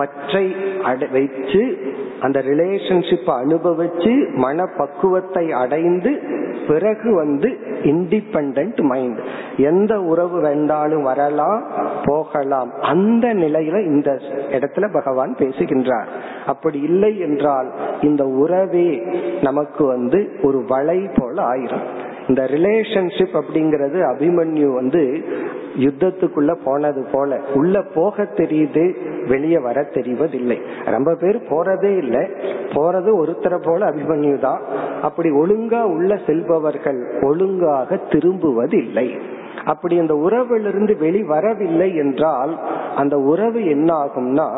பற்றை அடை வைச்சு அந்த ரிலேஷன்ஷிப்பை அனுபவிச்சு மன பக்குவத்தை அடைந்து பிறகு வந்து இண்டிபெண்டன்ட் மைண்ட், எந்த உறவு வேண்டாலும் வரலாம் போகலாம், அந்த நிலையில இந்த இடத்துல பகவான் பேசுகின்றார். அப்படி இல்லை என்றால் இந்த உறவே நமக்கு வந்து ஒரு வலை போல ஆயிரும். இந்த ரிலேஷன்ஷிப் அப்படிங்கிறது அபிமன்யு வந்து யுத்தத்துக்குள்ள போனது போல, உள்ள போக தெரியுது வெளியே வர தெரிவதில்லை. ரொம்ப பேர் போறதே இல்லை, போறது ஒருத்தரை போல அபிமன்யு தான். அப்படி ஒழுங்கா உள்ள செல்பவர்கள் ஒழுங்காக திரும்புவதில்லை. அப்படி அந்த உறவிலிருந்து வெளி வரவில்லை என்றால் அந்த உறவு என்ன ஆகும்னா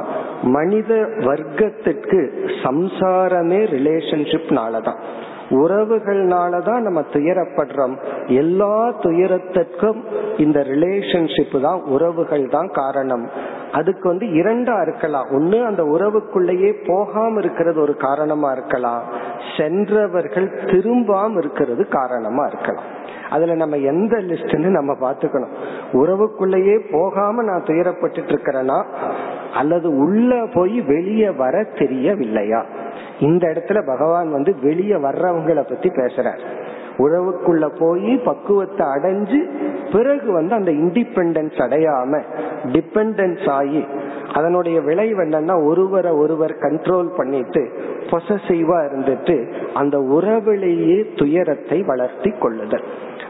மனித வர்க்கத்திற்கு சம்சாரமே ரிலேஷன்ஷிப்னாலதான், உறவுகள்னாலதான் நம்ம துயரப்படுறோம். எல்லா துயரத்திற்கும் இந்த ரிலேஷன்ஷிப் தான், உறவுகள் தான் காரணம். அதுக்கு வந்து இரண்டா இருக்கலாம். ஒண்ணு, அந்த உறவுக்குள்ளேயே போகாம இருக்கிறது ஒரு காரணமா இருக்கலாம், சென்றவர்கள் திரும்பாம இருக்கிறது காரணமா இருக்கலாம். அதுல நம்ம எந்த லிஸ்ட்னு நம்ம பாத்துக்கணும். உறவுக்குள்ளேயே போகாம நான் துயரப்பட்டு இருக்கிறேனா, அல்லது உள்ள போய் வெளியே வர தெரியவில்லையா? இந்த இடத்துல பகவான் வந்து வெளியே வர்றவங்களை பத்தி பேசுறார். உறவுக்குள்ள போய் பக்குவத்தை அடைஞ்சு பிறகு வந்து அந்த இண்டிபெண்டன்ஸ் அடையாம டிபெண்டன்ஸ் ஆகி அதனுடைய விளைவு என்னன்னா ஒருவரை ஒருவர் கண்ட்ரோல் பண்ணிட்டு பொசசிவா இருந்துட்டு அந்த உறவிலேயே துயரத்தை வளர்த்தி கொள்ளுதல்.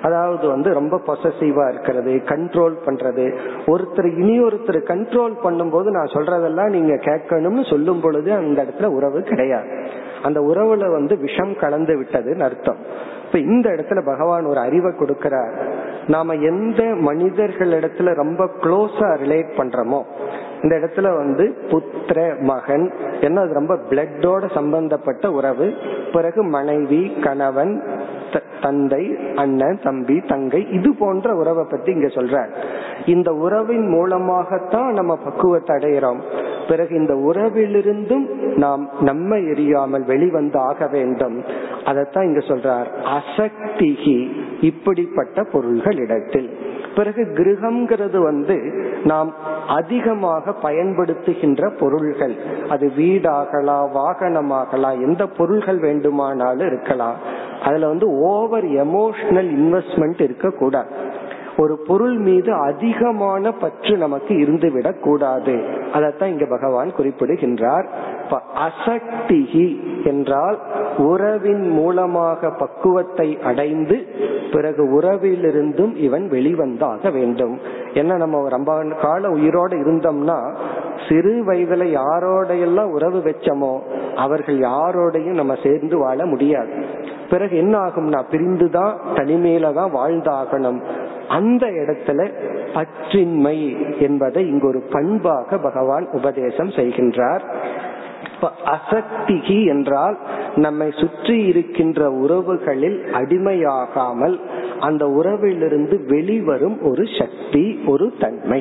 அதாவது வந்து ரொம்ப பொசசிவா இருக்கிறது, கண்ட்ரோல் பண்றது, ஒருத்தர் இனி ஒருத்தர் கண்ட்ரோல் பண்ணும் போது நான் சொல்றதெல்லாம் நீங்க கேட்கணும்னு சொல்லும் பொழுது அந்த இடத்துல உறவு கிடையாது. அந்த உறவுல வந்து விஷம் கலந்து விட்டதுன்னு அர்த்தம். இப்ப இந்த இடத்துல பகவான் ஒரு அறிவை கொடுக்கிறார். நாம எந்த மனிதர்களிடத்துல ரொம்ப க்ளோஸா ரிலேட் பண்றோமோ, இந்த இடத்துல வந்து புத்திர மகன் என்ன ரொம்ப பிளட்டோட சம்பந்தப்பட்ட உறவு, பிறகு மனைவி கணவன் தந்தை அண்ணன் தம்பி தங்கை, இது போன்ற உறவை பத்தி இங்க சொல்றார். இந்த உறவின் மூலமாகத்தான் நம்ம பக்குவத்தை அடைகிறோம். பிறகு இந்த உறவிலிருந்தும் நாம் நம்மை எரியாமல் வெளிவந்து ஆக வேண்டும். அதத்தான் இங்க சொல்றார், அசக்திகி இப்படிப்பட்ட பொருள்கள் இடத்தில். பிறகு கிரகம்ங்கிறது வந்து நாம் அதிகமாக பயன்படுத்துகின்ற பொருள்கள், அது வீடாகலாம் வாகனமாகலாம் எந்த பொருள்கள் வேண்டுமானாலும் இருக்கலாம். அதுல வந்து ஓவர் எமோஷனல் இன்வெஸ்ட்மெண்ட் இருக்கக்கூடாது. ஒரு பொருள் மீது அதிகமான பற்று நமக்கு இருந்துவிடக் கூடாது. அதத்தான் இங்க பகவான் குறிப்பிடுகின்றார். அசக்தி என்றால் உறவின் மூலமாக பக்குவத்தை அடைந்து பிறகு உறவிலிருந்தும் இவன் வெளிவந்தாக வேண்டும். ஏன்னா நம்ம ரொம்ப கால உயிரோடு இருந்தோம்னா சிறு வயதுல யாரோடையெல்லாம் உறவு வச்சோமோ அவர்கள் யாரோடையும் நம்ம சேர்ந்து வாழ முடியாது. பிறகு என்ன ஆகும்னா பிரிந்துதான் தனிமையில தான் வாழ்ந்தாகணும். அந்த இடத்துல பற்றின்மை என்பதை இங்கு ஒரு பண்பாக பகவான் உபதேசம் செய்கின்றார். அசக்திகி என்றால் நம்மை சுற்றி இருக்கின்ற உறவுகளில் அடிமையாகாமல் அந்த உறவிலிருந்து வெளிவரும் ஒரு சக்தி, ஒரு தன்மை.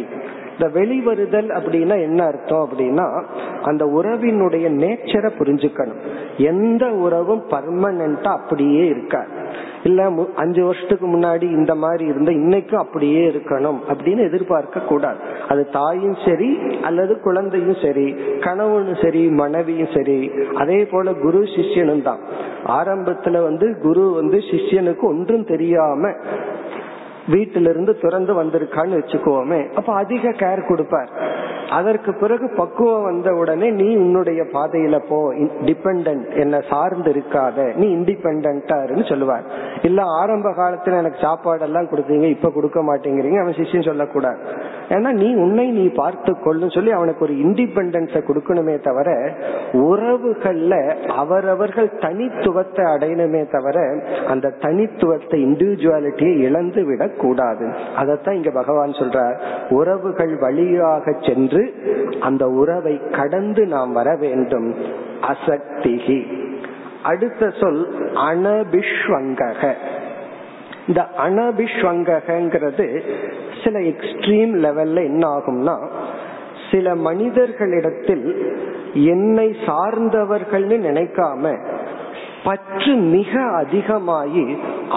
இந்த வெளிவருதல் அப்படின்னா என்ன அர்த்தம் அப்படின்னா அந்த உறவினுடைய நேச்சரை புரிஞ்சுக்கணும். எந்த உறவும் பர்மனண்டா அப்படியே இருக்காது. இல்ல அஞ்சு வருஷத்துக்கு முன்னாடி இந்த மாதிரி இருந்த இன்னைக்கும் அப்படியே இருக்கணும் அப்படின்னு எதிர்பார்க்க கூடாது. அது தாயும் சரி, அல்லது குழந்தையும் சரி, கணவனும் சரி, மனைவியும் சரி, அதே போல குரு சிஷ்யனும் தான். ஆரம்பத்துல வந்து குரு வந்து சிஷ்யனுக்கு ஒன்றும் தெரியாம வீட்டிலிருந்து துறந்து வந்திருக்கான்னு வச்சுக்கோமே, அப்ப அதிக கேர் கொடுப்பார். அதற்கு பிறகு பக்குவம் வந்த உடனே நீ உன்னுடைய பாதையில போ, டிபெண்டன்ட், என்ன சார்ந்து இருக்காத, நீ இண்டிபெண்டன்டா இருன்னு சொல்லுவார். இல்ல ஆரம்ப காலத்துல எனக்கு சாப்பாடெல்லாம் கொடுத்தீங்க, இப்ப கொடுக்க மாட்டேங்கிறீங்க, அவன் சிஷ்யன் சொல்லக்கூடாது. ஏன்னா நீ உன்னை நீ பார்த்து கொள்ளுன்னு சொல்லி அவனுக்கு ஒரு இண்டிபெண்டன்ஸை கொடுக்கணுமே தவிர உறவுகள்ல அவரவர்கள் தனித்துவத்தை அடையணுமே தவிர அந்த தனித்துவத்தை, இண்டிவிஜுவாலிட்டியை இழந்து விட கூடாது. அதத்தான் இங்க பகவான் சொல்றார். உறவுகள் வழியாக சென்று அந்த உறவை கடந்து நாம் வர வேண்டும். அசக்திகி. அடுத்த சொல் அனபிஷ்வங்கக. இந்த அனபிஷ்வங்ககிறது சில எக்ஸ்ட்ரீம் லெவல்ல என்ன ஆகும்னா சில மனிதர்களிடத்தில் என்னை சார்ந்தவர்கள்னு நினைக்காம பற்று மிக அதிகமாகி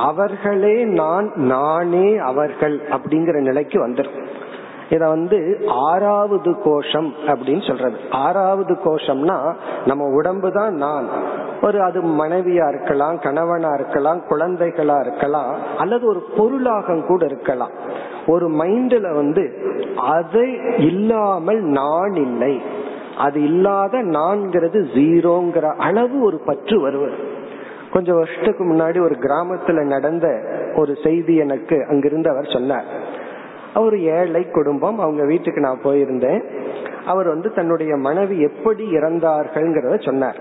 அவர்களே நான், நானே அவர்கள் அப்படிங்கிற நிலைக்கு வந்துடும். இத வந்து ஆறாவது கோஷம் அப்படின்னு சொல்றது. ஆறாவது கோஷம்னா நம்ம உடம்புதான் நான். ஒரு அது மனைவியா இருக்கலாம், கணவனா இருக்கலாம், குழந்தைகளா இருக்கலாம், அல்லது ஒரு பொருளாக கூட இருக்கலாம். ஒரு மைண்ட்ல வந்து அதை இல்லாமல் நான் இல்லை, அது இல்லாத நான்கிறது ஜீரோங்கிற அளவு ஒரு பற்று வருவது. கொஞ்சம் வருஷத்துக்கு முன்னாடி ஒரு கிராமத்துல நடந்த ஒரு செய்தி எனக்கு அங்கிருந்து அவர் சொன்னார். அவர் ஏழை குடும்பம், அவங்க வீட்டுக்கு நான் போயிருந்தேன். அவர் வந்து தன்னுடைய மனைவி எப்படி இறந்தார்கள்ங்கிறத சொன்னார்.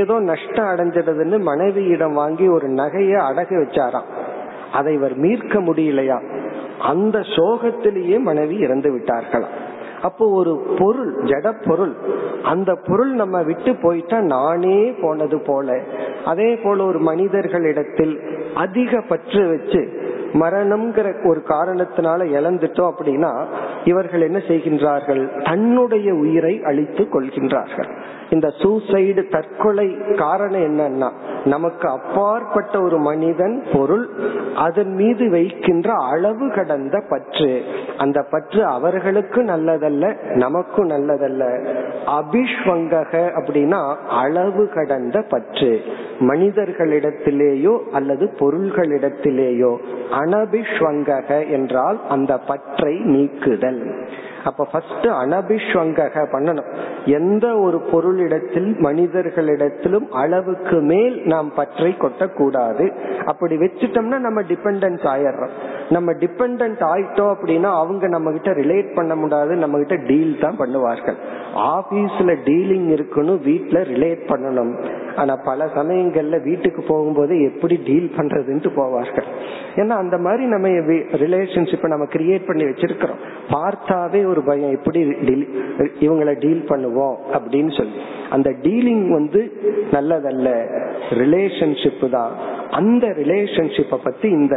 ஏதோ நஷ்டம் அடைஞ்சதுன்னு மனைவியிடம் வாங்கி ஒரு நகையை அடகு வச்சாராம். அதை இவர் மீட்க முடியலையா, அந்த சோகத்திலேயே மனைவி இறந்து விட்டார்களாம். அப்போ ஒரு பொருள், ஜட பொருள், அந்த பொருள் நம்ம விட்டு போயிட்டா நானே போனது போல. அதே போல ஒரு மனிதர்களிடத்தில் அதிக பற்று வச்சு மரணம்ங்கிற ஒரு காரணத்தினால இழந்துட்டோம் அப்படின்னா இவர்கள் என்ன செய்கின்றார்கள், தன்னுடைய உயிரை அழித்து கொள்கின்றார்கள். இந்த சூசைடு, தற்கொலை காரணம் என்னன்னா நமக்கு அப்பாற்பட்ட ஒரு மனிதன், பொருள், அதன் மீது வைக்கின்ற அளவு கடந்த பற்று. அந்த பற்று அவர்களுக்கு நல்லதல்ல, நமக்கும் நல்லதல்ல. அபிஷ்வங்கக அப்படின்னா அளவு கடந்த பற்று, மனிதர்களிடத்திலேயோ அல்லது பொருள்களிடத்திலேயோ. அனபிஷ்வங்கக என்றால் அந்த பற்றை நீக்குதல். அப்ப ஃபர்ஸ்ட் அனபிஷ்வங்கக பண்ணணும். எந்த ஒரு பொருளிடத்தில், மனிதர்களிடத்திலும் அளவுக்கு மேல் நாம் பற்றை கொட்டக்கூடாது. அப்படி வச்சுட்டோம்னா நம்ம டிபெண்டன்ஸ் ஆயிடுறோம். நம்ம டிபெண்டன்ட் ஆயிட்டோம் அப்படின்னா அவங்க நம்ம கிட்ட ரிலேட் பண்ண முடியாது, நம்ம கிட்ட டீல் தான் பண்ணுவார்கள். ஆபீஸ்ல டீலிங் இருக்கணும், வீட்டுல ரிலேட் பண்ணணும். ஆனா பல சமயங்கள்ல வீட்டுக்கு போகும்போது எப்படி டீல் பண்றதுன்னு போவார்கள். ஏன்னா அந்த மாதிரி நம்ம ரிலேஷன்ஷிப்பை நம்ம கிரியேட் பண்ணி வச்சிருக்கிறோம். பார்த்தாவே ஒரு பயம், எப்படி இவங்களை டீல் பண்ணுவோம் அப்படின்னு சொல்லி. அந்த டீலிங் வந்து நல்லதல்ல, ரிலேஷன்ஷிப் தான். அந்த ரிலேஷன்ஷிப்பை பத்தி இந்த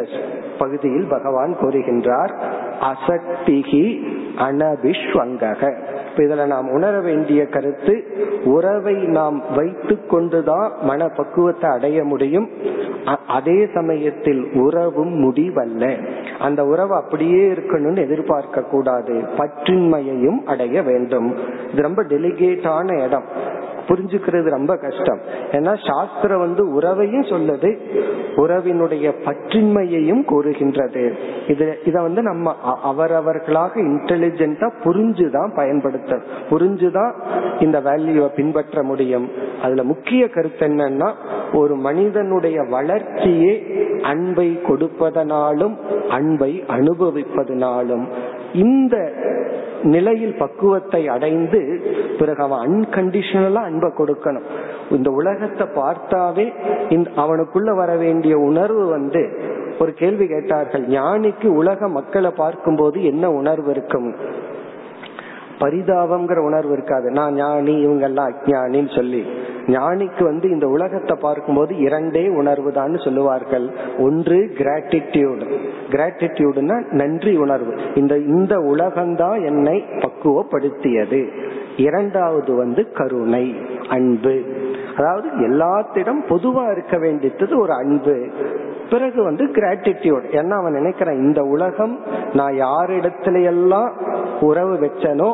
பகுதியில் பகவான் கூறுகின்றார். அசக்திகி அனபிஷ்வங்கக. இதுல நாம் உணர வேண்டிய கருத்து, உறவை நாம் வைத்து கொண்டுதான் மன பக்குவத்தை அடைய முடியும். அதே சமயத்தில் உறவும் முடிவல்ல. அந்த உறவு அப்படியே இருக்கணும்னு எதிர்பார்க்க கூடாது, பற்றின்மையையும் அடைய வேண்டும். இது ரொம்ப டெலிகேட்டான இடம், புரிஞ்சுக்கிறது ரொம்ப கஷ்டம். ஏன்னா சாஸ்திரம் வந்து உறவையும் சொல்லுது, உறவினுடைய பற்றின்மையையும் கூறுகின்றது. இது இத வந்து நம்ம அவரவர்களாக இன்டெலிஜென்ட்டா புரிஞ்சுதான் பயன்படுத்த, புரிஞ்சுதான் இந்த வேல்யூவை பின்பற்ற முடியும். அதுல முக்கிய கருத்து என்னன்னா ஒரு மனிதனுடைய வளர்ச்சியே அன்பை கொடுப்பதனாலும் அன்பை அனுபவிப்பதனாலும் இந்த நிலையில் பக்குவத்தை அடைந்து பிறகு அவன் அன்கண்டிஷனலா அன்பை கொடுக்கணும். இந்த உலகத்தை பார்த்தாவே அவனுக்குள்ள வர வேண்டிய உணர்வு வந்து, ஒரு கேள்வி கேட்டார்கள், ஞானிக்கு உலக மக்களை பார்க்கும் போது என்ன உணர்வு இருக்கும்? பரிதாபம்ங்கிற உணர்வு இருக்காது. நான் ஞானி, இவங்கெல்லாம் அஞ்ஞானின்னு சொல்லி. ஞானிக்கு வந்து இந்த உலகத்தை பார்க்கும்போது இரண்டே உணர்வு தான் சொல்லுவார்கள். ஒன்று கிராட்டிடியூடு. கிராட்டிடியூடுனா நன்றி உணர்வு, இந்த இந்த உலகம்தான் என்னை பக்குவப்படுத்தியது. இரண்டாவது வந்து கருணை, அன்பு. அதாவது எல்லாத்திடம் பொதுவா இருக்க வேண்டியது ஒரு அன்பு. பிறகு வந்து கிராட்டிடியூட், ஏன்னா அவன் நினைக்கிறான் இந்த உலகம் நான் யாரிடத்துல எல்லாம் உறவு வச்சனோ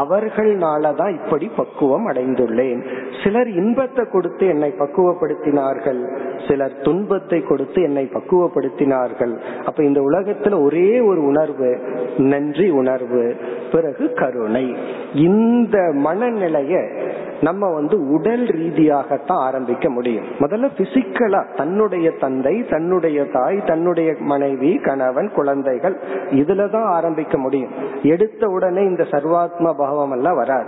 அவர்களாலதான் இப்படி பக்குவம் அடைந்துள்ளேன். சிலர் இன்பத்தை கொடுத்து என்னை பக்குவப்படுத்தினார்கள், சிலர் துன்பத்தை கொடுத்து என்னை பக்குவப்படுத்தினார்கள். அப்ப இந்த உலகத்துல ஒரே ஒரு உணர்வு, நன்றி உணர்வு, பிறகு கருணை. இந்த மனநிலைய நம்ம வந்து உடல் ரீதியாகத்தான் ஆரம்பிக்க முடியும். முதல்ல பிசிக்கலா தன்னுடைய தந்தை, தன்னுடைய தாய், தன்னுடைய மனைவி, கணவன், குழந்தைகள், இதுலதான் ஆரம்பிக்க முடியும். எடுத்த உடனே இந்த சர்வாத்ம பாவம் எல்லாம் வராது.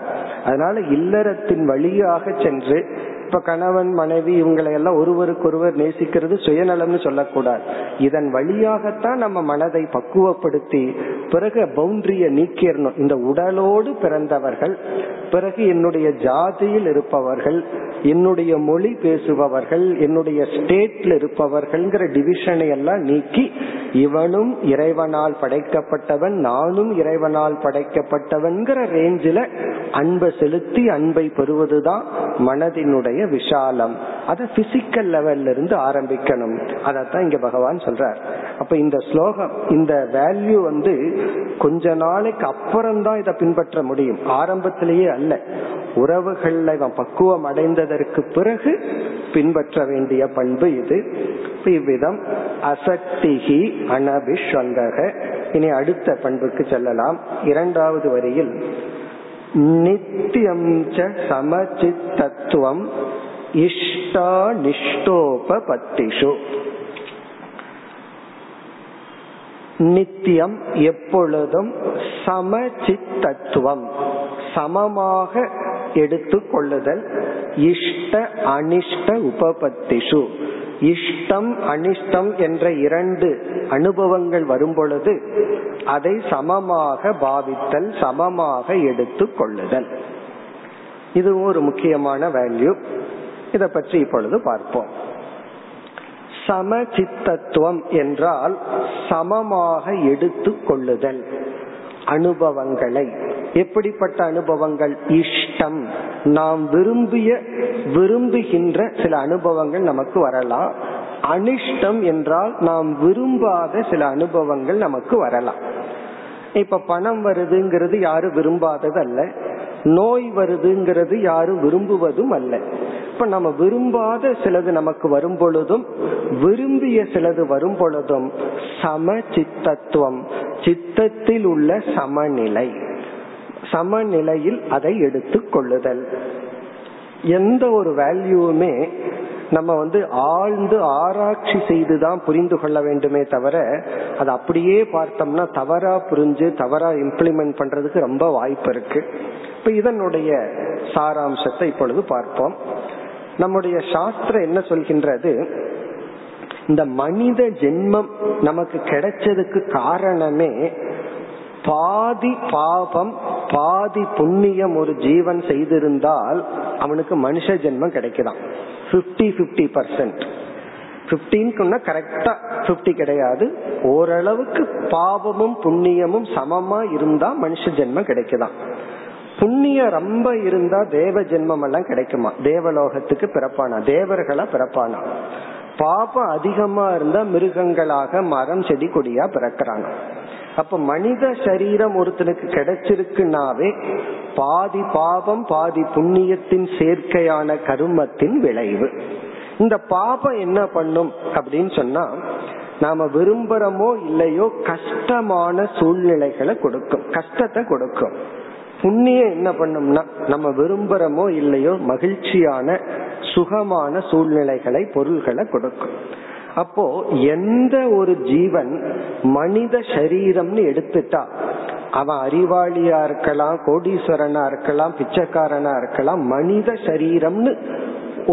அதனால இல்லறத்தின் வழியாக சென்று, இப்ப கணவன் மனைவி இவங்களையெல்லாம் ஒருவருக்கொருவர் நேசிக்கிறது சுயநலம்னு சொல்லக்கூடாது. இதன் வழியாகத்தான் நம்ம மனதை பக்குவப்படுத்தி பிறகு பவுண்டரியை நீக்கிறணும். இந்த உடலோடு பிறந்தவர்கள், பிறகு என்னுடைய ஜாதியில் இருப்பவர்கள், என்னுடைய மொழி பேசுபவர்கள், என்னுடைய ஸ்டேட்ல இருப்பவர்கள்ங்கிற டிவிஷனை எல்லாம் நீக்கி, இவனும் இறைவனால் படைக்கப்பட்டவன், நானும் இறைவனால் படைக்கப்பட்டவன்கிற ரேஞ்சில அன்பை செலுத்தி அன்பை பெறுவதுதான் மனதினுடைய விஷாலம். அதை பிசிக்கல் லெவல்ல இருந்து ஆரம்பிக்கணும். அதத்தான் இங்க பகவான் சொல்றார். அப்ப இந்த ஸ்லோகம், இந்த வேல்யூ வந்து கொஞ்ச நாளைக்கு அப்புறம்தான் இதை பின்பற்ற முடியும், ஆரம்பத்திலேயே அல்ல. உறவுகள்ல இவன் பக்குவம் அடைந்ததற்கு பிறகு பின்பற்ற வேண்டிய பண்பு இது. இவ்விதம் அசக்திஹி அனபிஷ்வந்தக. இனி அடுத்த பண்புக்கு செல்லலாம். இரண்டாவது வரியில் நித்தியம் ச சமசித்தத்துவம் இஷ்டா நிஷ்டோபபத்திஷு. நித்தியம் எப்பொழுதும், சமசித்தத்துவம் சமமாக எடுத்து கொள்ளுதல், இஷ்ட அனிஷ்ட உபபத்திஷு. இஷ்டம் அனிஷ்டம் என்ற இரண்டு அனுபவங்கள் வரும் பொழுது அதை சமமாக பாவித்தல், சமமாக எடுத்து கொள்ளுதல், இதுவும் ஒரு முக்கியமான வேல்யூ. இதை பற்றி இப்பொழுது பார்ப்போம். சமசித்தத்துவம் என்றால் சமமாக எடுத்து கொள்ளுதல் அனுபவங்களை. எப்படிப்பட்ட அனுபவங்கள்? இஷ்டம், நாம் விரும்பிய விரும்புகின்ற சில அனுபவங்கள் நமக்கு வரலாம். அனிஷ்டம் என்றால் நாம் விரும்பாத சில அனுபவங்கள் நமக்கு வரலாம். இப்ப பணம் வருதுங்கிறது யாரும் விரும்பாதது அல்ல, நோய் வருதுங்கிறது யாரும் விரும்புவதும் அல்ல. இப்ப நம்ம விரும்பாத சிலது நமக்கு வரும் பொழுதும் விரும்பிய சிலது வரும் பொழுதும் சமசித்தத்துவம், சித்தத்தில் உள்ள சமநிலை, சமநிலையில் அதை எடுத்து கொள்ளுதல். எந்த ஒரு வேல்யூவுமே நம்ம வந்து ஆழ்ந்து ஆராய்ச்சி செய்துதான் புரிந்து கொள்ள வேண்டுமே தவிர, அது அப்படியே பார்த்தோம்னா தவறா புரிஞ்சு தவறா இம்ப்ளிமெண்ட் பண்றதுக்கு ரொம்ப வாய்ப்பு இருக்கு. இப்ப இதனுடைய சாராம்சத்தை இப்பொழுது பார்ப்போம். நம்முடைய சாஸ்திரம் என்ன சொல்கின்றது? இந்த மனித ஜென்மம் நமக்கு கிடைச்சதுக்கு காரணமே பாதி பாபம் பாதி புண்ணியம் ஒரு ஜீவன் செய்திருந்தால் அவனுக்கு மனுஷ ஜென்மம் கிடைக்கலாம். ஐம்பது ஐம்பது சதவீதம் ஐம்பதுக்குன்னா கரெக்டா ஐம்பது கிடையாது, ஓரளவுக்கு பாபமும் புண்ணியமும் சமமா இருந்தா மனுஷ ஜென்மம் கிடைக்கலாம். புண்ணியம் ரொம்ப இருந்தா தேவ ஜென்மம் எல்லாம் கிடைக்குமா? தேவலோகத்துக்கு பிறப்பானா, தேவர்களா பிறப்பானா? பாபம் அதிகமா இருந்தா மிருகங்களாக மரம் செடி கொடியா பிறக்கிறானா? அப்ப மனித சரீரம் ஒருத்தனுக்கு கிடைச்சிருக்குனாவே பாதி பாபம் பாதி புண்ணியத்தின் சேர்க்கையான கருமத்தின் விளைவு. இந்த பாபம் என்ன பண்ணும் அப்படின்னு சொன்னா, நாம விரும்புறமோ இல்லையோ கஷ்டமான சூழ்நிலைகளை கொடுக்கும், கஷ்டத்தை கொடுக்கும். புண்ணியம் என்ன பண்ணும்னா, நம்ம விரும்புறமோ இல்லையோ மகிழ்ச்சியான சுகமான சூழ்நிலைகளை பொருள்களை கொடுக்கும். அப்போ எந்த ஒரு ஜீவன் மனித சரீரம்னு எடுத்துட்டா, அவன் அறிவாளியா இருக்கலாம், கோடீஸ்வரனா இருக்கலாம், பிச்சைக்காரனா இருக்கலாம், மனித சரீரம்னு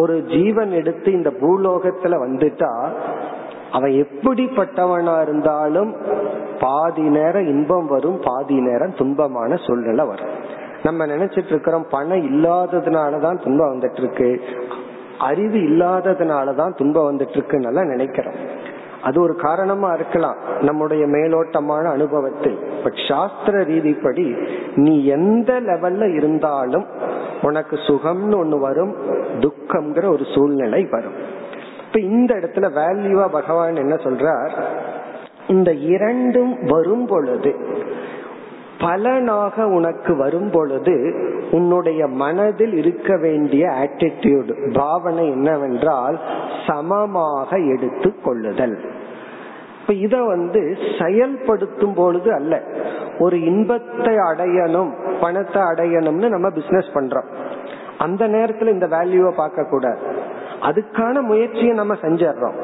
ஒரு ஜீவன் எடுத்து இந்த பூலோகத்துல வந்துட்டா, அவன் எப்படிப்பட்டவனா இருந்தாலும் பாதி நேரம் இன்பம் வரும், பாதி நேரம் துன்பமான சூழ்நிலை வரும். நம்ம நினைச்சிட்டு இருக்கிறோம் பணம் இல்லாததுனாலதான் துன்பம் வந்துட்டு இருக்கு, அறிவு இல்லாததுனாலதான் துன்பம் வந்துட்டு இருக்குன்னு நினைக்கிறோம். அது ஒரு காரணமா இருக்கலாம் நம்முடைய மேலோட்டமான அனுபவத்தில். பட் சாஸ்திர ரீதிப்படி நீ எந்த லெவல்ல இருந்தாலும் உனக்கு சுகம்னு ஒண்ணு வரும், துக்கம்ங்கிற ஒரு சூழ்நிலை வரும். இப்ப இந்த இடத்துல வேல்யூவா பகவான் என்ன சொல்றார், இந்த இரண்டும் வரும் பொழுது, பலனாக உனக்கு வரும் பொழுது உன்னுடைய மனதில் இருக்க வேண்டிய ஆட்டிடியூட், பாவனை என்னவென்றால் சமமாக எடுத்து கொள்ளுதல். இப்ப இத வந்து செயல்படுத்தும் பொழுது அல்ல. ஒரு இன்பத்தை அடையணும், பணத்தை அடையணும்னு நம்ம பிசினஸ் பண்றோம், அந்த நேரத்துல இந்த வேல்யூவை பார்க்க கூடாது. அதுக்கான முயற்சியை நம்ம செஞ்சிடறோம்,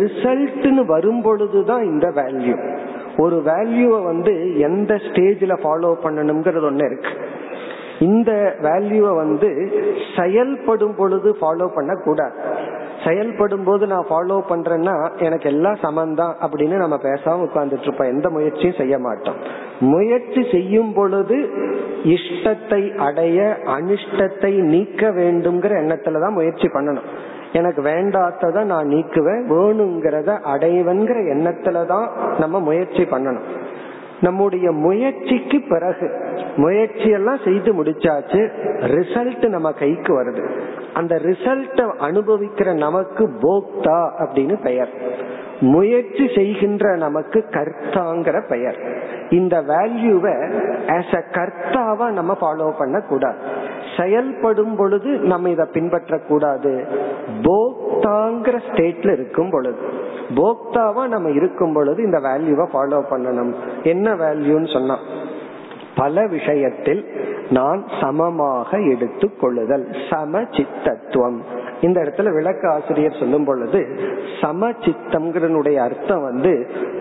ரிசல்ட்னு வரும் பொழுதுதான் இந்த வேல்யூ. ஒரு வேல்யூவை வந்து எந்த ஸ்டேஜ்ல ஃபாலோ பண்ணணும்ங்கிறது ஒண்ணு இருக்கு, இந்த வேல்யூவை வந்து செயல்படும் பொழுது ஃபாலோ பண்ண கூடாது. செயல்படும் போது நான் ஃபாலோ பண்றேன்னா எனக்கு எல்லாம் சமந்தான் அப்படின்னு நம்ம பேசாம உட்கார்ந்துட்டு இருப்போம், எந்த முயற்சியும் செய்ய மாட்டோம். முயற்சி செய்யும் பொழுது இஷ்டத்தை அடைய அனிஷ்டத்தை நீக்க வேண்டும்ங்கிற எண்ணத்துலதான் முயற்சி பண்ணணும். எனக்கு வேண்டாத்தத நான் நீக்குவேன், வேணுங்கிறத அடைவன்கிற எண்ணத்துலதான் நம்ம முயற்சி பண்ணணும். நம்முடைய முயற்சிக்கு பிறகு முயற்சியெல்லாம் செய்து முடிச்சாச்சு, ரிசல்ட் நம்ம கைக்கு வருது, அந்த ரிசல்ட் அனுபவிக்கிற நமக்கு போக்தா அப்படின்னு பெயர், முயற்சி செய்கின்ற நமக்கு கர்த்தாங்கிற பெயர். இந்த வேல்யூவை as a கர்த்தாவா நம்ம ஃபாலோ பண்ண கூடாது. செயல்படும் பொழுது நம்ம இத பின்பற்ற கூடாது. போக்தாங்கிற ஸ்டேட்ல இருக்கும் பொழுது, போக்தாவா நம்ம இருக்கும் பொழுது இந்த வேல்யூவை ஃபாலோ பண்ணணும். என்ன வேல்யூன்னு சொன்னா, பல விஷயத்தில் நான் சமமாக எடுத்து கொள்ளுதல், சம சித்தத்துவம். இந்த இடத்துல விளக்க ஆசிரியர் சொல்லும் பொழுது சம சித்தம்ங்கிறனுடைய அர்த்தம் வந்து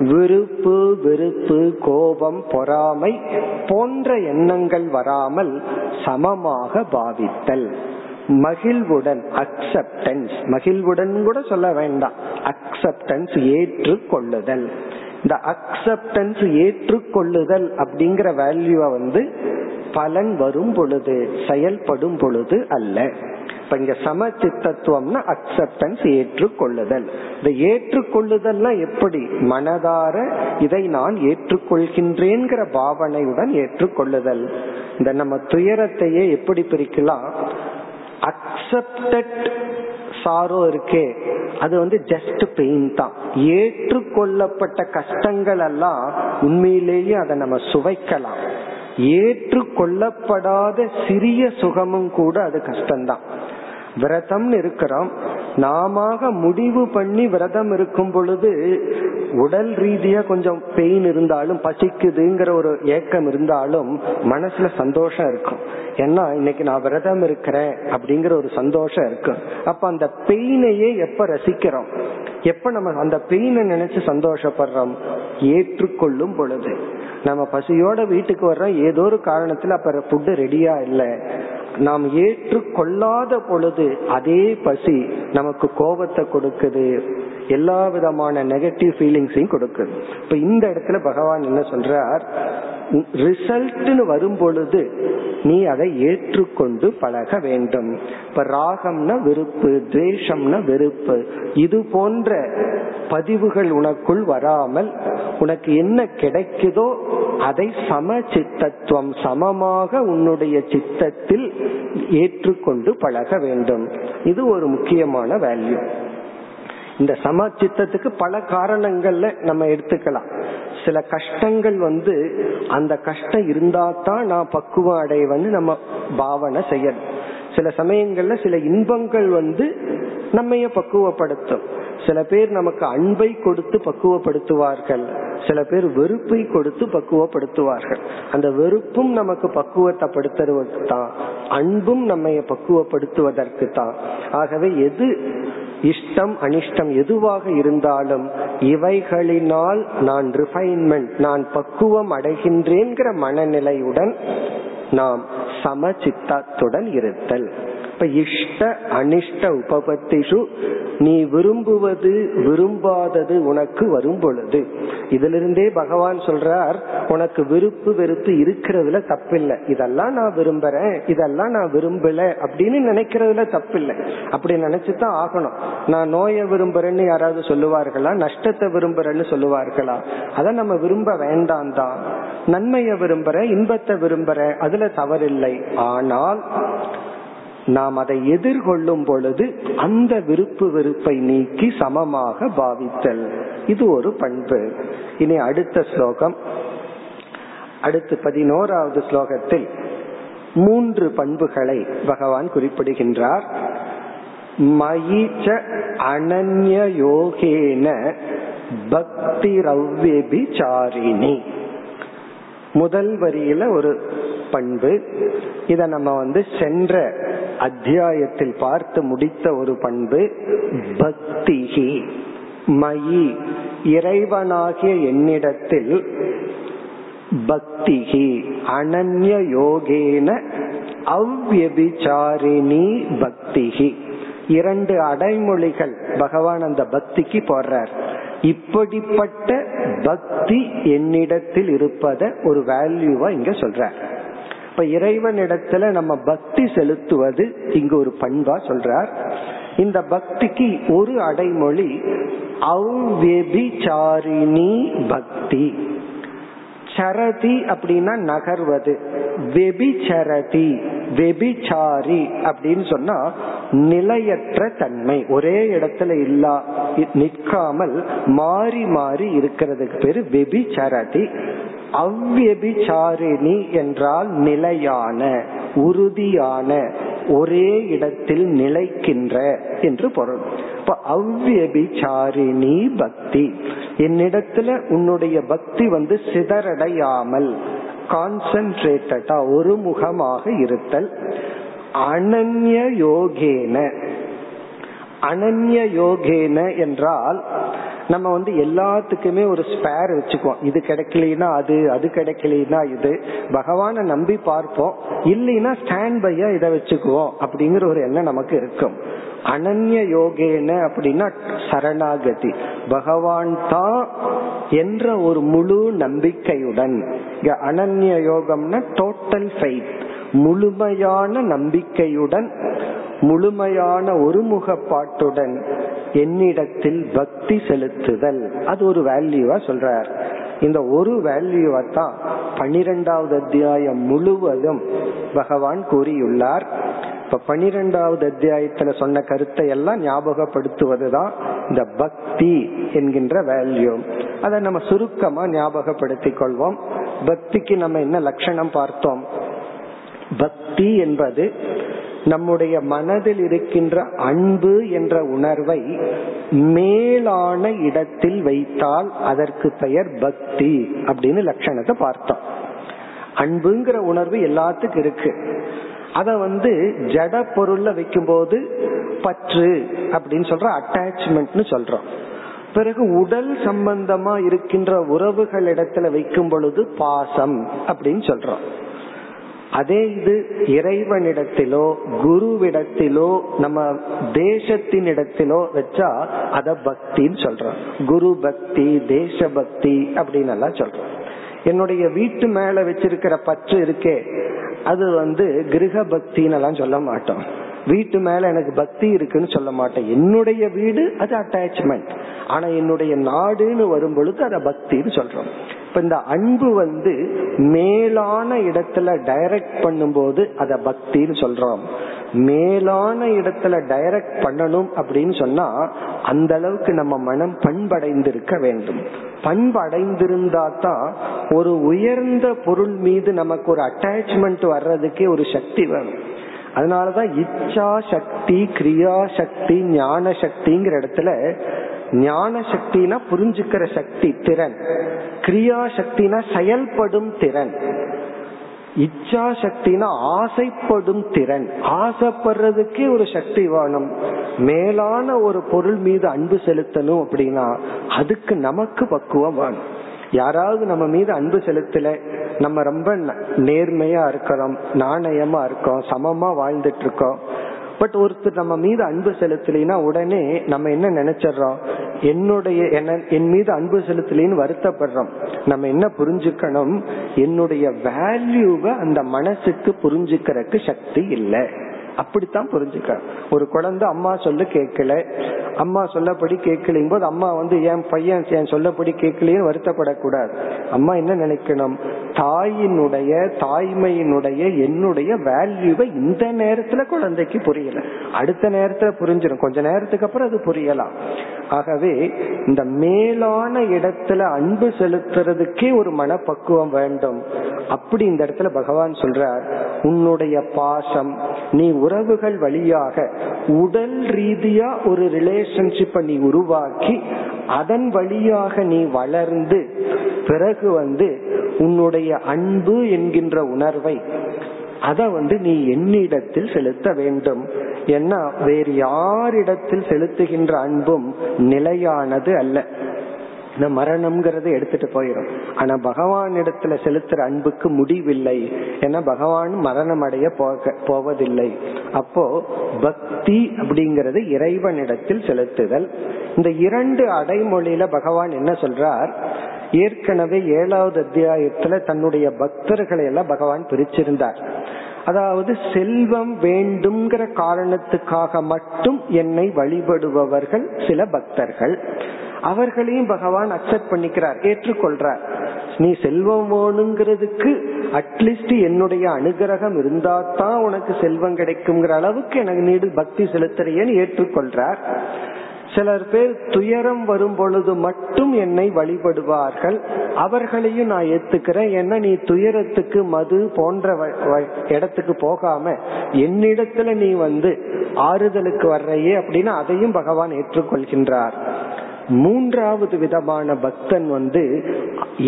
விருப்பு வெறுப்பு கோபம் பொறாமை போன்ற எண்ணங்கள் வராமல் சமமாக பாவித்தல், மகிழ்வுடன் அக்செப்டன்ஸ், மகிழ்வுடன் கூட சொல்ல வேண்டாம், அக்செப்டன்ஸ் ஏற்று கொள்ளுதல். இந்த அக்செப்டன்ஸ் ஏற்று கொள்ளுதல் அப்படிங்கிற வேல்யூவை வந்து பலன் வரும் பொழுது, செயல்படும் பொழுது அல்ல. இப்ப இங்க சமசித்தத்துவம்னா அக்செப்டன்ஸ் ஏற்று கொள்ளுதல். இந்த ஏற்றுக்கொள்ளுதல்னா எப்படி, மனதார இதை நான் ஏற்றுக்கொள்கின்றேன்கிற பாவனையுடன் ஏற்றுக்கொள்ளுதல். இந்த நம்ம துயரத்தையே எப்படி பிரிக்கலாம், அக்செப்டட் சாரோ இருக்கே அது வந்து ஜஸ்ட் பெயின் தான், ஏற்றுக்கொள்ளப்பட்ட கஷ்டங்கள் எல்லாம் உண்மையிலேயே அதை நம்ம சுவைக்கலாம். ஏற்றுக்கொள்ளப்படாத சிறிய சுகமும் கூட அது கஷ்டம்தான். விரதம்னு இருக்கிறோம், நாம முடிவு பண்ணி விரதம் இருக்கும் பொழுது உடல் ரீதியா கொஞ்சம் பெயின் இருந்தாலும் பசிக்குதுங்கிற ஒரு ஏக்கம் இருந்தாலும் மனசுல சந்தோஷம் இருக்கும். ஏன்னா இன்னைக்கு நான் விரதம் இருக்கிறேன் அப்படிங்கிற ஒரு சந்தோஷம் இருக்கும். அப்ப அந்த பெயினையே எப்ப ரசிக்கிறோம், எப்ப நம்ம அந்த பெயினை நினைச்சு சந்தோஷப்படுறோம், ஏற்றுக்கொள்ளும் பொழுது. நம்ம பசியோட வீட்டுக்கு வர்றோம், ஏதோ ஒரு காரணத்துல அப்ப ஃபுட் ரெடியா இல்லை, நாம் ஏற்றுக்கொள்ளாத பொழுது அதே பசி நமக்கு கோபத்தை கொடுக்குது, எல்லா விதமான நெகட்டிவ் ஃபீலிங்ஸையும் கொடுக்குது. இப்ப இந்த இடத்துல பகவான் என்ன சொல்றார், ரிசல்ட்னு வரும் பொழுது நீ அதை ஏற்றுக்கொண்டு பழக வேண்டும். இப்ப ராகம்னா வெறுப்பு, துவேஷம்னா வெறுப்பு, இது போன்ற பதிவுகள் உனக்குள் வராமல் உனக்கு என்ன கிடைக்குதோ அதை சம சித்தத்துவம், சமமாக உன்னுடைய சித்தத்தில் ஏற்றுக்கொண்டு பழக வேண்டும். இது ஒரு முக்கியமான வேல்யூ. இந்த சம சித்தத்துக்கு பல காரணங்கள்ல நம்ம எடுத்துக்கலாம். சில கஷ்டங்கள் வந்து அந்த கஷ்டம் இருந்தா தான் நான் பக்குவம் அடைவேன்னு நம்ம பாவனை செய்யணும். சில சமயங்கள்ல சில இன்பங்கள் வந்து நம்மைய பக்குவப்படுத்தும். சில பேர் நமக்கு அன்பை கொடுத்து பக்குவப்படுத்துவார்கள், சில பேர் வெறுப்பை கொடுத்து பக்குவப்படுத்துவார்கள். அந்த வெறுப்பும் நமக்கு பக்குவத்தை படுத்துவதற்கு தான், அன்பும் நம்ம பக்குவப்படுத்துவதற்கு தான். ஆகவே எது இஷ்டம் அனிஷ்டம் எதுவாக இருந்தாலும் இவைகளினால் நான் ரிஃபைன்மெண்ட், நான் பக்குவம் அடைகின்றேங்கிற மனநிலையுடன் நாம் சமசித்தத்துடன் இருத்தல். இப்ப இஷ்ட அனிஷ்ட உபபத்திஷு, நீ விரும்புவது விரும்பாதது உனக்கு வரும் பொழுது, இதிலிருந்தே பகவான் சொல்றார் உனக்கு விருப்பு வெறுப்பு இருக்கிறதுல தப்பில்லை, இதெல்லாம் நான் விரும்புறேன் இதெல்லாம் நான் விரும்பல அப்படின்னு நினைக்கிறதுல தப்பில்லை, அப்படி நினைச்சுதான் ஆகணும். நான் நோயை விரும்புறேன்னு யாராவது சொல்லுவார்களா? நஷ்டத்தை விரும்புறேன்னு சொல்லுவார்களா? அதை நம்ம விரும்ப வேண்டாம் தான். நன்மையை விரும்புற, இன்பத்தை விரும்புற, அதுல தவறில்லை. ஆனால் நாம் அதை எதிர்கொள்ளும் பொழுது அந்த விருப்பு வெறுப்பை நீக்கி சமமாக பாவித்தல், இது ஒரு பண்பு. இனி அடுத்த ஸ்லோகம், அடுத்து பதினோராவது ஸ்லோகத்தில் மூன்று பண்புகளை பகவான் குறிப்பிடுகின்றார். மயிச்ச அனன்ய யோகேன பக்தி ரவ்யபிசாரிணி, முதல் வரியில ஒரு பண்பு. இத நம்ம வந்து சென்ற அத்தியாயத்தில் பார்த்து முடித்த ஒரு பண்பு பக்திஹி. மயி இறைவனாகிய என்னிடத்தில், பக்திஹி அனன்ய யோகேன அவ்யபிசாரிணி பக்திஹி, இரண்டு அடைமொழிகள் பகவான் அந்த பக்திக்கு போடுறார். இப்படிப்பட்ட பக்தி என்னிடத்தில் இருப்பத ஒரு வேல்யூவா இங்க சொல்றார். இப்ப இறைவனிடத்துல நம்ம பக்தி செலுத்துவது இங்கு ஒரு பண்பா சொல்றார். இந்த பக்திக்கு ஒரு அடைமொழி அவ்யபிசாரிணி பக்தி. சரதி அப்படின்னா நகர்வது, வெபிச்சரதி வெபிச்சாரி அப்படின்னு சொன்னா நிலையற்ற தன்மை, ஒரே இடத்துல இல்ல நிற்காமல் மாறி மாறி இருக்கிறதுக்கு பேரு வெபிச்சரதி. அவ்யபிசாரிணி என்றால் நிலையான உறுதியான ஒரே இடத்தில் நிலைக்கின்ற என்று பொருள். இப்ப அவ்யபிசாரிணி பக்தி, என்னிடத்துல உன்னுடைய பக்தி வந்து சிதறடையாமல் கான்சென்ட்ரேட்டடா ஒரு முகமாக இருத்தல். அனன்ய யோகேன, அனன்ய யோகேன என்றால் நம்ம வந்து எல்லாத்துக்குமே ஒரு ஸ்பேர் வச்சுக்குவோம். இது கிடைக்கலனா அது, அது கிடைக்கலனா இது, பகவானை நம்பி பார்ப்போம், இல்லைன்னா ஸ்டாண்ட் பையா இதை வச்சுக்குவோம் அப்படிங்கிற ஒரு எண்ணம் நமக்கு இருக்கும். அனன்ய யோகேன அப்படின்னா சரணாகதி, பகவான் தான் என்ற ஒரு முழு நம்பிக்கையுடன். அனன்ய யோகம்னா டோட்டல் ஃபெய்த், முழுமையான நம்பிக்கையுடன் முழுமையான ஒருமுகப்பாட்டுடன் என்னிடத்தில் பக்தி செலுத்துதல், அது ஒரு வேல்யூவா சொல்றார். இந்த ஒரு வேல்யூவா தான் பனிரெண்டாவது அத்தியாயம் முழுவதும் பகவான் கூறியுள்ளார். இப்ப பனிரெண்டாவது அத்தியாயத்துல சொன்ன கருத்தை எல்லாம் ஞாபகப்படுத்துவதுதான் இந்த பக்தி என்கின்ற வேல்யூ. அதை நம்ம சுருக்கமா ஞாபகப்படுத்திக் கொள்வோம். பக்திக்கு நம்ம என்ன லட்சணம் பார்த்தோம்? பக்தி என்பது நம்முடைய மனதில் இருக்கின்ற அன்பு என்ற உணர்வை மேலான இடத்தில் வைத்தால் அதற்கு பெயர் பக்தி அப்படின்னு லட்சணத்தை பார்த்தோம். அன்புங்கிற உணர்வு எல்லாத்துக்கும் இருக்கு. அத வந்து ஜட பொருள்ல வைக்கும் போது பற்று அப்படின்னு சொல்றோம், அட்டாச்மெண்ட்னு சொல்றோம். பிறகு உடல் சம்பந்தமா இருக்கின்ற உறவுகள் இடத்துல வைக்கும் பொழுது பாசம் அப்படின்னு சொல்றோம். அதே இது இறைவனிடத்திலோ குருவிடத்திலோ நம்ம தேசத்தின் இடத்திலோ வச்சா அத பக்தின்னு சொல்றோம். குரு பக்தி, தேச பக்தி அப்படின்னு எல்லாம் சொல்றோம். என்னுடைய வீட்டு மேல வச்சிருக்கிற பற்று இருக்கே அது வந்து கிரக பக்தின்னு எல்லாம் சொல்ல மாட்டோம். வீட்டு மேல எனக்கு பக்தி இருக்குன்னு சொல்ல மாட்டேன். என்னுடைய வீடு அது அட்டாச்மெண்ட், ஆனா என்னுடைய நாடுன்னு வரும் பொழுது அத பக்தின்னு சொல்றோம். இப்ப இந்த அன்பு வந்து மேலான இடத்துல டைரக்ட் பண்ணும் போது அத பக்தின்னு சொல்றோம். மேலான இடத்துல டைரக்ட் பண்ணணும் அப்படின்னு சொன்னா அந்த அளவுக்கு நம்ம மனம் பண்படைந்திருக்க வேண்டும். பண்படைந்திருந்தா தான் ஒரு உயர்ந்த பொருள் மீது நமக்கு ஒரு அட்டாச்மெண்ட் வர்றதுக்கே ஒரு சக்தி வரும். அதனாலதான் இச்சா சக்தி, கிரியா சக்தி, ஞான சக்திங்கிற இடத்துல ஞான சக்தினா புரிஞ்சுக்கிற சக்தி திறன், கிரியா சக்தினா செயல்படும் திறன், இச்சா சக்தினா ஆசைப்படும் திறன், ஆசைப்படுறதுக்கே ஒரு சக்தி வேணும், மேலான ஒரு பொருள் மீது அன்பு செலுத்தணும் அப்படின்னா அதுக்கு நமக்கு பக்குவம் வேணும். யாராவது நம்ம மீது அன்பு செலுத்தல, நம்ம ரொம்ப நேர்மையா இருக்கிறோம், நாணயமா இருக்கோம், சமமா வாழ்ந்துட்டு இருக்கோம், பட் ஒருத்தர் நம்ம மீது அன்பு செலுத்தலைன்னா உடனே நம்ம என்ன நினைச்சிடறோம், என்னுடைய என் மீது அன்பு செலுத்தலின்னு வருத்தப்படுறோம். நம்ம என்ன புரிஞ்சுக்கணும், என்னுடைய வேல்யூவை அந்த மனசுக்கு புரிஞ்சுக்கிறதுக்கு சக்தி இல்லை. அப்படித்தான் புரிஞ்சுக்க. ஒரு குழந்தை அம்மா சொல்ல கேட்கல, அம்மா சொல்லப்படி கேட்கலின் போது அம்மா வந்து என் பையன் என் சொல்லப்படி கேட்கலேன்னு வருத்தப்படக்கூடாது. அம்மா என்ன நினைக்கணும், தாயினுடைய தாய்மையினுடைய என்னுடைய வேல்யூவை இந்த நேரத்துல குழந்தைக்கு புரியல, அடுத்த நேரத்துல புரிஞ்சிடும், கொஞ்ச நேரத்துக்கு அப்புறம் அது புரியலாம். ஆகவே இந்த மேலான இடத்துல அன்பு செலுத்துறதுக்கே ஒரு மனப்பக்குவம் வேண்டும். அப்படி இந்த இடத்துல பகவான் சொல்றார், உன்னுடைய பாசம், நீ உறவுகள் வழியாக உடல் ரீதியா ஒரு ரிலேஷன்ஷிப்பை நீ உருவாக்கி அதன் வழியாக நீ வளர்ந்து பிறகு வந்து உன்னுடைய அன்பு என்கின்ற உணர்வை அத வந்து நீ என்னிடத்தில் செலுத்த வேண்டும். ஏன்னா வேறு யாரிடத்தில் செலுத்துகின்ற அன்பும் நிலையானது அல்ல. இந்த மரணம்ங்கிறது எடுத்துட்டு போயிடும், ஆனா பகவான் இடத்துல செலுத்துற அன்புக்கு முடிவில்லை. ஏன்னா பகவான் மரணம் அடைய போவதில்லை. அப்போ பக்தி அப்படிங்கறது இறைவனிடத்தில் செலுத்துதல். இந்த இரண்டு அடைமொழியில பகவான் என்ன சொல்றார், ஏற்கனவே ஏழாவது அத்தியாயத்துல தன்னுடைய பக்தர்களை எல்லாம் பகவான் பிரிச்சிருந்தார். அதாவது செல்வம் வேண்டும்ங்கிற காரணத்துக்காக மட்டும் என்னை வழிபடுபவர்கள் சில பக்தர்கள், அவர்களையும் பகவான் அக்செப்ட் பண்ணிக்கிறார், ஏற்றுக்கொள்றார். நீ செல்வம் வேணுங்கிறதுக்கு அட்லீஸ்ட் என்னுடைய அனுகிரகம் இருந்தா தான் உனக்கு செல்வம் கிடைக்குங்கிற அளவுக்கு எனக்கு நீடு பக்தி செலுத்துறியன்னு ஏற்றுக்கொள்றார். சிலர் பேர் துயரம் வரும் பொழுது மட்டும் என்னை வழிபடுவார்கள், அவர்களையும் நான் ஏத்துக்கிறேன். ஏன்னா நீ துயரத்துக்கு மது போன்ற இடத்துக்கு போகாம என்னிடத்துல நீ வந்து ஆறுதலுக்கு வர்றையே அப்படின்னு அதையும் பகவான் ஏற்றுக்கொள்கின்றார். மூன்றாவது விதமான பக்தன் வந்து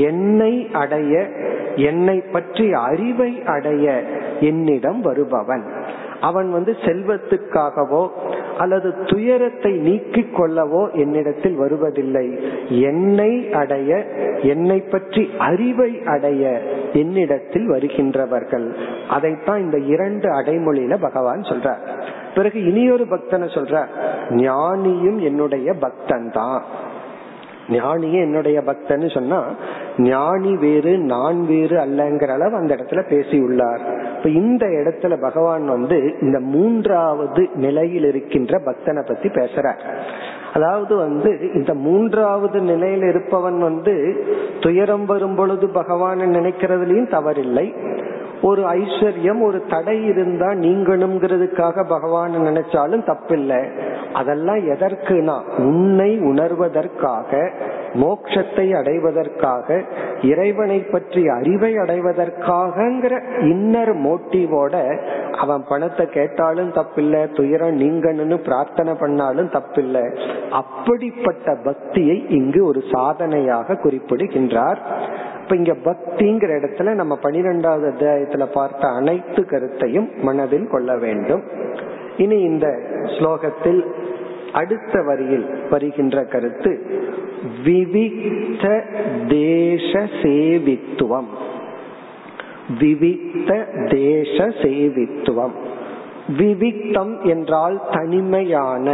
என்னை அடைய, என்னை பற்றிய அறிவை அடைய என்னிடம் வருபவன். அவன் வந்து செல்வத்துக்காகவோ அல்லது துயரத்தை நீக்கிக் கொள்ளவோ என்னிடத்தில் வருவதில்லை, என்னை அடைய, என்னை பற்றி அறிவை அடைய என்னிடத்தில் வருகின்றவர்கள். அதைத்தான் இந்த இரண்டு அடைமொழியில பகவான் சொல்றார். பிறகு இனியொரு பக்தனை சொல்றார், ஞானியும் என்னுடைய பக்தன் தான். ஞானியே என்னுடைய பக்தன்னு சொன்னா ஞானி வேறு நான் வேறு அல்லங்கிற அளவு அந்த இடத்துல பேசி உள்ளார். இப்ப இந்த இடத்துல பகவான் வந்து இந்த மூன்றாவது நிலையில் இருக்கின்ற பக்தனை பத்தி பேசுறார். அதாவது வந்து இந்த மூன்றாவது நிலையில் இருப்பவன் வந்து துயரம் வரும் பொழுது பகவானை நினைக்கிறதுலயும் தவறில்லை. ஒரு ஐஸ்வர்யம் ஒரு தடை இருந்தா நீங்கணுங்கிறதுக்காக பகவான் நினைச்சாலும் தப்பில்லை. அதெல்லாம் எதற்குனா உன்னை உணர்வதற்காக, மோட்சத்தை அடைவதற்காக, இறைவனை பற்றி அறிவை அடைவதற்காகங்கிற இன்னர் மோட்டிவோட அவன் பணத்தை கேட்டாலும் தப்பில்லை, துயரம் நீங்கணும்னு பிரார்த்தனை பண்ணாலும் தப்பில்லை. அப்படிப்பட்ட பக்தியை இங்கு ஒரு சாதனையாக குறிப்பிடுகின்றார். இப்ப இங்க பக்திங்கிற இடத்துல நம்ம பனிரெண்டாவது அத்தியாயத்துல பார்த்த அனைத்து கருத்தையும் மனதில் கொள்ள வேண்டும். இனி இந்த ஸ்லோகத்தில் அடுத்த வரியில் வருகின்ற கருத்து விவிக்த தேச சேவித்துவம். விவிக்த தேச சேவித்துவம். விவிக்தம் என்றால் தனிமையான,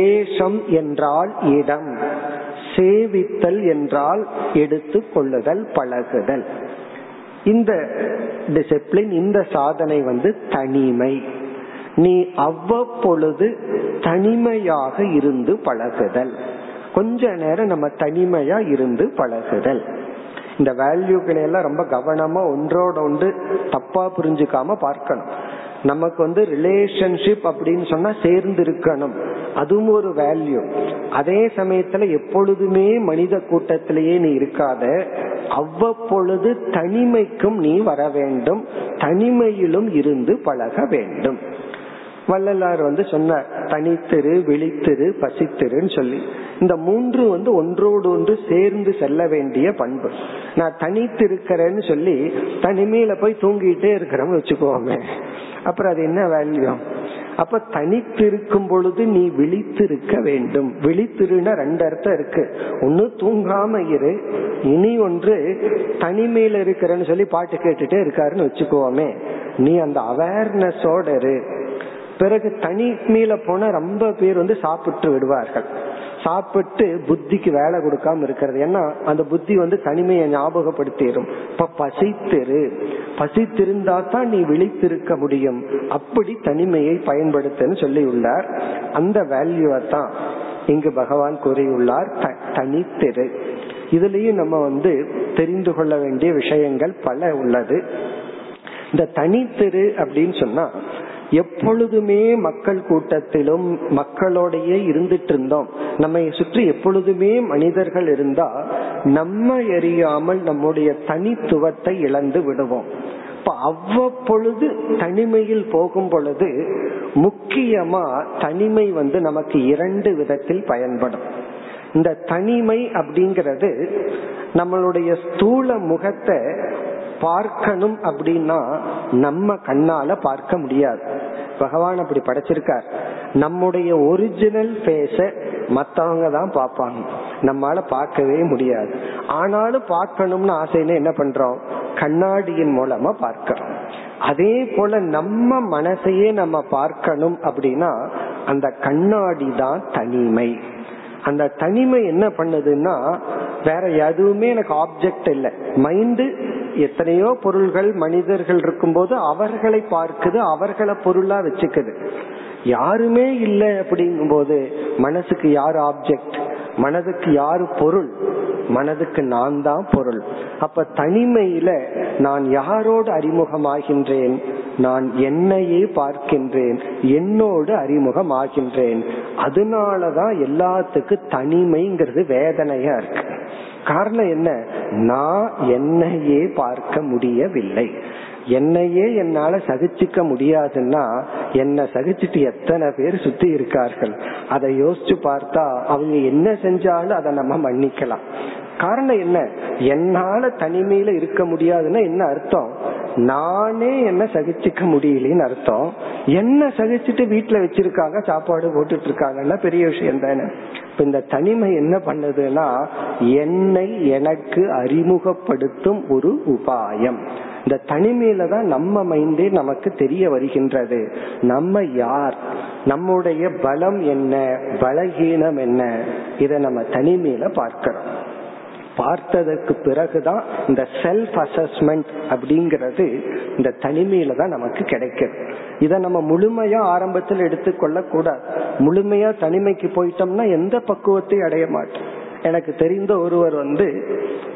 தேசம் என்றால் இடம், சேவித்தல் என்றால் எடுத்து கொள்ளுதல், பழகுதல். இந்த டிசிப்ளின், இந்த சாதனை வந்து தனிமை. நீ அவ்வப்பொழுது தனிமையாக இருந்து பழகுதல். கொஞ்ச நேரம் நம்ம தனிமையா இருந்து பழகுதல். இந்த வேல்யூக்களை எல்லாம் ரொம்ப கவனமா ஒன்றோட ஒன்று தப்பா புரிஞ்சுக்காம பார்க்கணும். நமக்கு வந்து ரிலேஷன்ஷிப் அப்படின்னு சொன்னா சேர்ந்து இருக்கணும், அதுவும் ஒரு வேல்யூ. அதே சமயத்துல எப்பொழுதுமே மனித கூட்டத்திலேயே நீ இருக்காத, அவ்வப்பொழுது தனிமைக்கும் நீ வர வேண்டும், தனிமையிலும் இருந்து பழக வேண்டும். வள்ளலார் வந்து சொன்னார், தனித்திரு, விழித்திரு, பசித்திருன்னு சொல்லி இந்த மூன்று வந்து ஒன்றோடு ஒன்று சேர்ந்து செல்ல வேண்டிய பண்பு. நான் தனித்திருக்கிறேன்னு சொல்லி தனிமையில போய் தூங்கிட்டே இருக்கிறோம்னு வச்சுக்கோமே, அப்புறம் அது என்ன வேல்யூ? அப்ப தனித்திருக்கும் பொழுது நீ விழித்திருக்க வேண்டும். விழித்திருன ரெண்டு அர்த்தம் இருக்கு. ஒன்னு தூங்காம இரு, இனி ஒன்று தனிமையில இருக்கிறன்னு சொல்லி பாட்டு கேட்டுட்டே இருக்காருன்னு வச்சுக்கோமே, நீ அந்த அவேர்னஸோட இரு. பிறகு தனிமையில போன ரொம்ப பேர் வந்து சாப்பிட்டு விடுவார்கள், சாப்பிட்டு புத்திக்கு வேலை கொடுக்காம இருக்கிறது. ஏன்னா அந்த புத்தி வந்து தனிமையை ஞாபகப்படுத்திடும். இப்ப பசித்திரு, பசித்திருந்தா தான் நீ விழித்திருக்க முடியும். அப்படி தனிமையை பயன்படுத்துன்னு சொல்லி உள்ளார். அந்த வேல்யூவை தான் இங்கு பகவான் கூறியுள்ளார், தனித்திரு. இதுலயும் நம்ம வந்து தெரிந்து கொள்ள வேண்டிய விஷயங்கள் பல உள்ளது. இந்த தனித்திரு அப்படின்னு சொன்னா, எப்பொழுதுமே மக்கள் கூட்டத்திலும் மக்களோடையே இருந்துட்டு இருந்தோம், நம்மை சுற்றி எப்பொழுதுமே மனிதர்கள் இருந்தா நம்ம எரியாமல் நம்முடைய தனித்துவத்தை இழந்து விடுவோம். இப்ப அவ்வப்பொழுது தனிமையில் போகும் பொழுது முக்கியமா தனிமை வந்து நமக்கு இரண்டு விதத்தில் பயன்படும். இந்த தனிமை அப்படிங்கிறது நம்மளுடைய ஸ்தூல முகத்தை பார்க்கணும் அப்படின்னா நம்ம கண்ணால பார்க்க முடியாது. பகவான் அப்படி படைச்சிருக்கார். நம்முடைய ஒரிஜினல் ஃபேஸ மத்தவங்க தான் பார்ப்பாங்க, நம்மால பார்க்கவே முடியாது. ஆனாலும் பார்க்கணும்னு ஆசைன்னு என்ன பண்றோம், கண்ணாடியின் மூலமா பார்க்கிறோம். அதே போல நம்ம மனசையே நம்ம பார்க்கணும் அப்படின்னா அந்த கண்ணாடி தான் தனிமை. அந்த தனிமை என்ன பண்ணுதுன்னா, வேற எதுவுமே எனக்கு ஆப்ஜெக்ட் இல்லை, மைண்டு எத்தனையோ பொருள்கள் மனிதர்கள் இருக்கும் போது அவர்களை பார்க்குது, அவர்களை பொருளா வச்சுக்குது. யாருமே இல்லை அப்படிங்கும் போது மனசுக்கு யார் ஆப்ஜெக்ட், மனதுக்கு யாரு பொருள், மனதுக்கு நான் தான் பொருள். அப்ப தனிமையில நான் யாரோடு அறிமுகமாகின்றேன், நான் என்னையே பார்க்கின்றேன், என்னோடு அறிமுகமாகின்றேன். அதனாலதான் எல்லாத்துக்கும் தனிமைங்கிறது வேதனையா இருக்கு. காரணம் என்ன, நான் என்னையே பார்க்க முடியவில்லை, என்னையே என்னால சகிச்சுக்க முடியாதுன்னா என்னை சகிச்சுட்டு எத்தனை பேர் சுத்தி இருக்கார்கள். அதை யோசிச்சு பார்த்தா அவங்க என்ன செஞ்சாலும் அதை நம்ம மன்னிக்கலாம். காரணம் என்ன, என்னால தனிமையில இருக்க முடியாதுன்னா என்ன அர்த்தம், நானே என்ன சகிச்சுக்க முடியலன்னு அர்த்தம். என்ன சகிச்சுட்டு வீட்டுல வச்சிருக்காங்க, சாப்பாடு போட்டுட்டு இருக்காங்கன்னா பெரிய விஷயம் தானே. இப்ப இந்த தனிமை என்ன பண்ணதுன்னா, என்னை எனக்கு அறிமுகப்படுத்தும் ஒரு உபாயம். இந்த தனிமையில தான் நம்ம மைண்டே நமக்கு தெரிய வருகின்றது, நம்ம யார், நம்முடைய பலம் என்ன, பலகீனம் என்ன, இதை நம்ம தனிமையில பார்க்கிறோம். பார்த்ததற்கு பிறகுதான் இந்த செல்ஃப் அசஸ்மெண்ட் அப்படிங்கிறது இந்த தனிமையில தான் நமக்கு கிடைக்கிறது. இதை நம்ம முழுமையா ஆரம்பத்தில் எடுத்துக்கொள்ள கூடாது. முழுமையா தனிமைக்கு போயிட்டோம்னா எந்த பக்குவத்தை அடைய மாட்டோம். எனக்கு தெரிந்த ஒருவர் வந்து,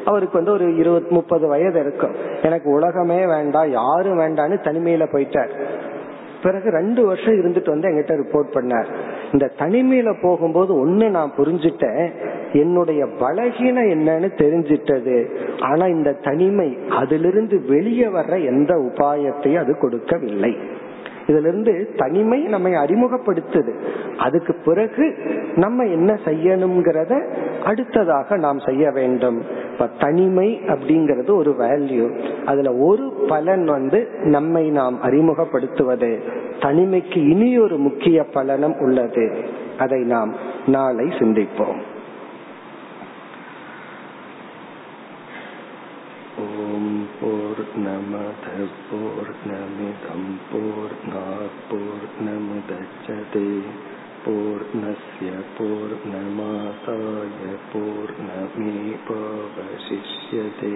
அவருக்கு வந்து ஒரு இருபத்தி முப்பது வயது இருக்கும், எனக்கு உலகமே வேண்டாம், யாரும் வேண்டான்னு தனிமையில போயிட்டார். பிறகு ரெண்டு வருஷம் இருந்துட்டு வந்து என்கிட்ட ரிப்போர்ட் பண்ணார். இந்த தனிமையில போகும்போது ஒண்ணு நான் புரிஞ்சுட்டேன், என்னுடைய பலகீனம் என்னன்னு தெரிஞ்சிட்டது. ஆனா இந்த தனிமை அதிலிருந்து வெளியே வர்ற எந்த உபாயத்தையும் அது கொடுக்கவில்லை. இதுல இருந்து தனிமை நம்மை அறிமுகப்படுத்துது, அதுக்கு பிறகு நம்ம என்ன செய்யணும்ங்கிறத அடுத்ததாக நாம் செய்ய வேண்டும். இப்ப தனிமை அப்படிங்கிறது ஒரு வேல்யூ. அதுல ஒரு பலன் வந்து நம்மை நாம் அறிமுகப்படுத்துவது. தனிமைக்கு இனி ஒரு முக்கிய பலனும் உள்ளது, அதை நாம் நாளை சிந்திப்போம். பூர்ணமத பூர்ணமிதம் பூர்ணாத் பூர்ணமுதச்யதே பூர்ணஸ்ய பூர்ணமாதாய பூர்ணமேவாவசிஷ்யதே.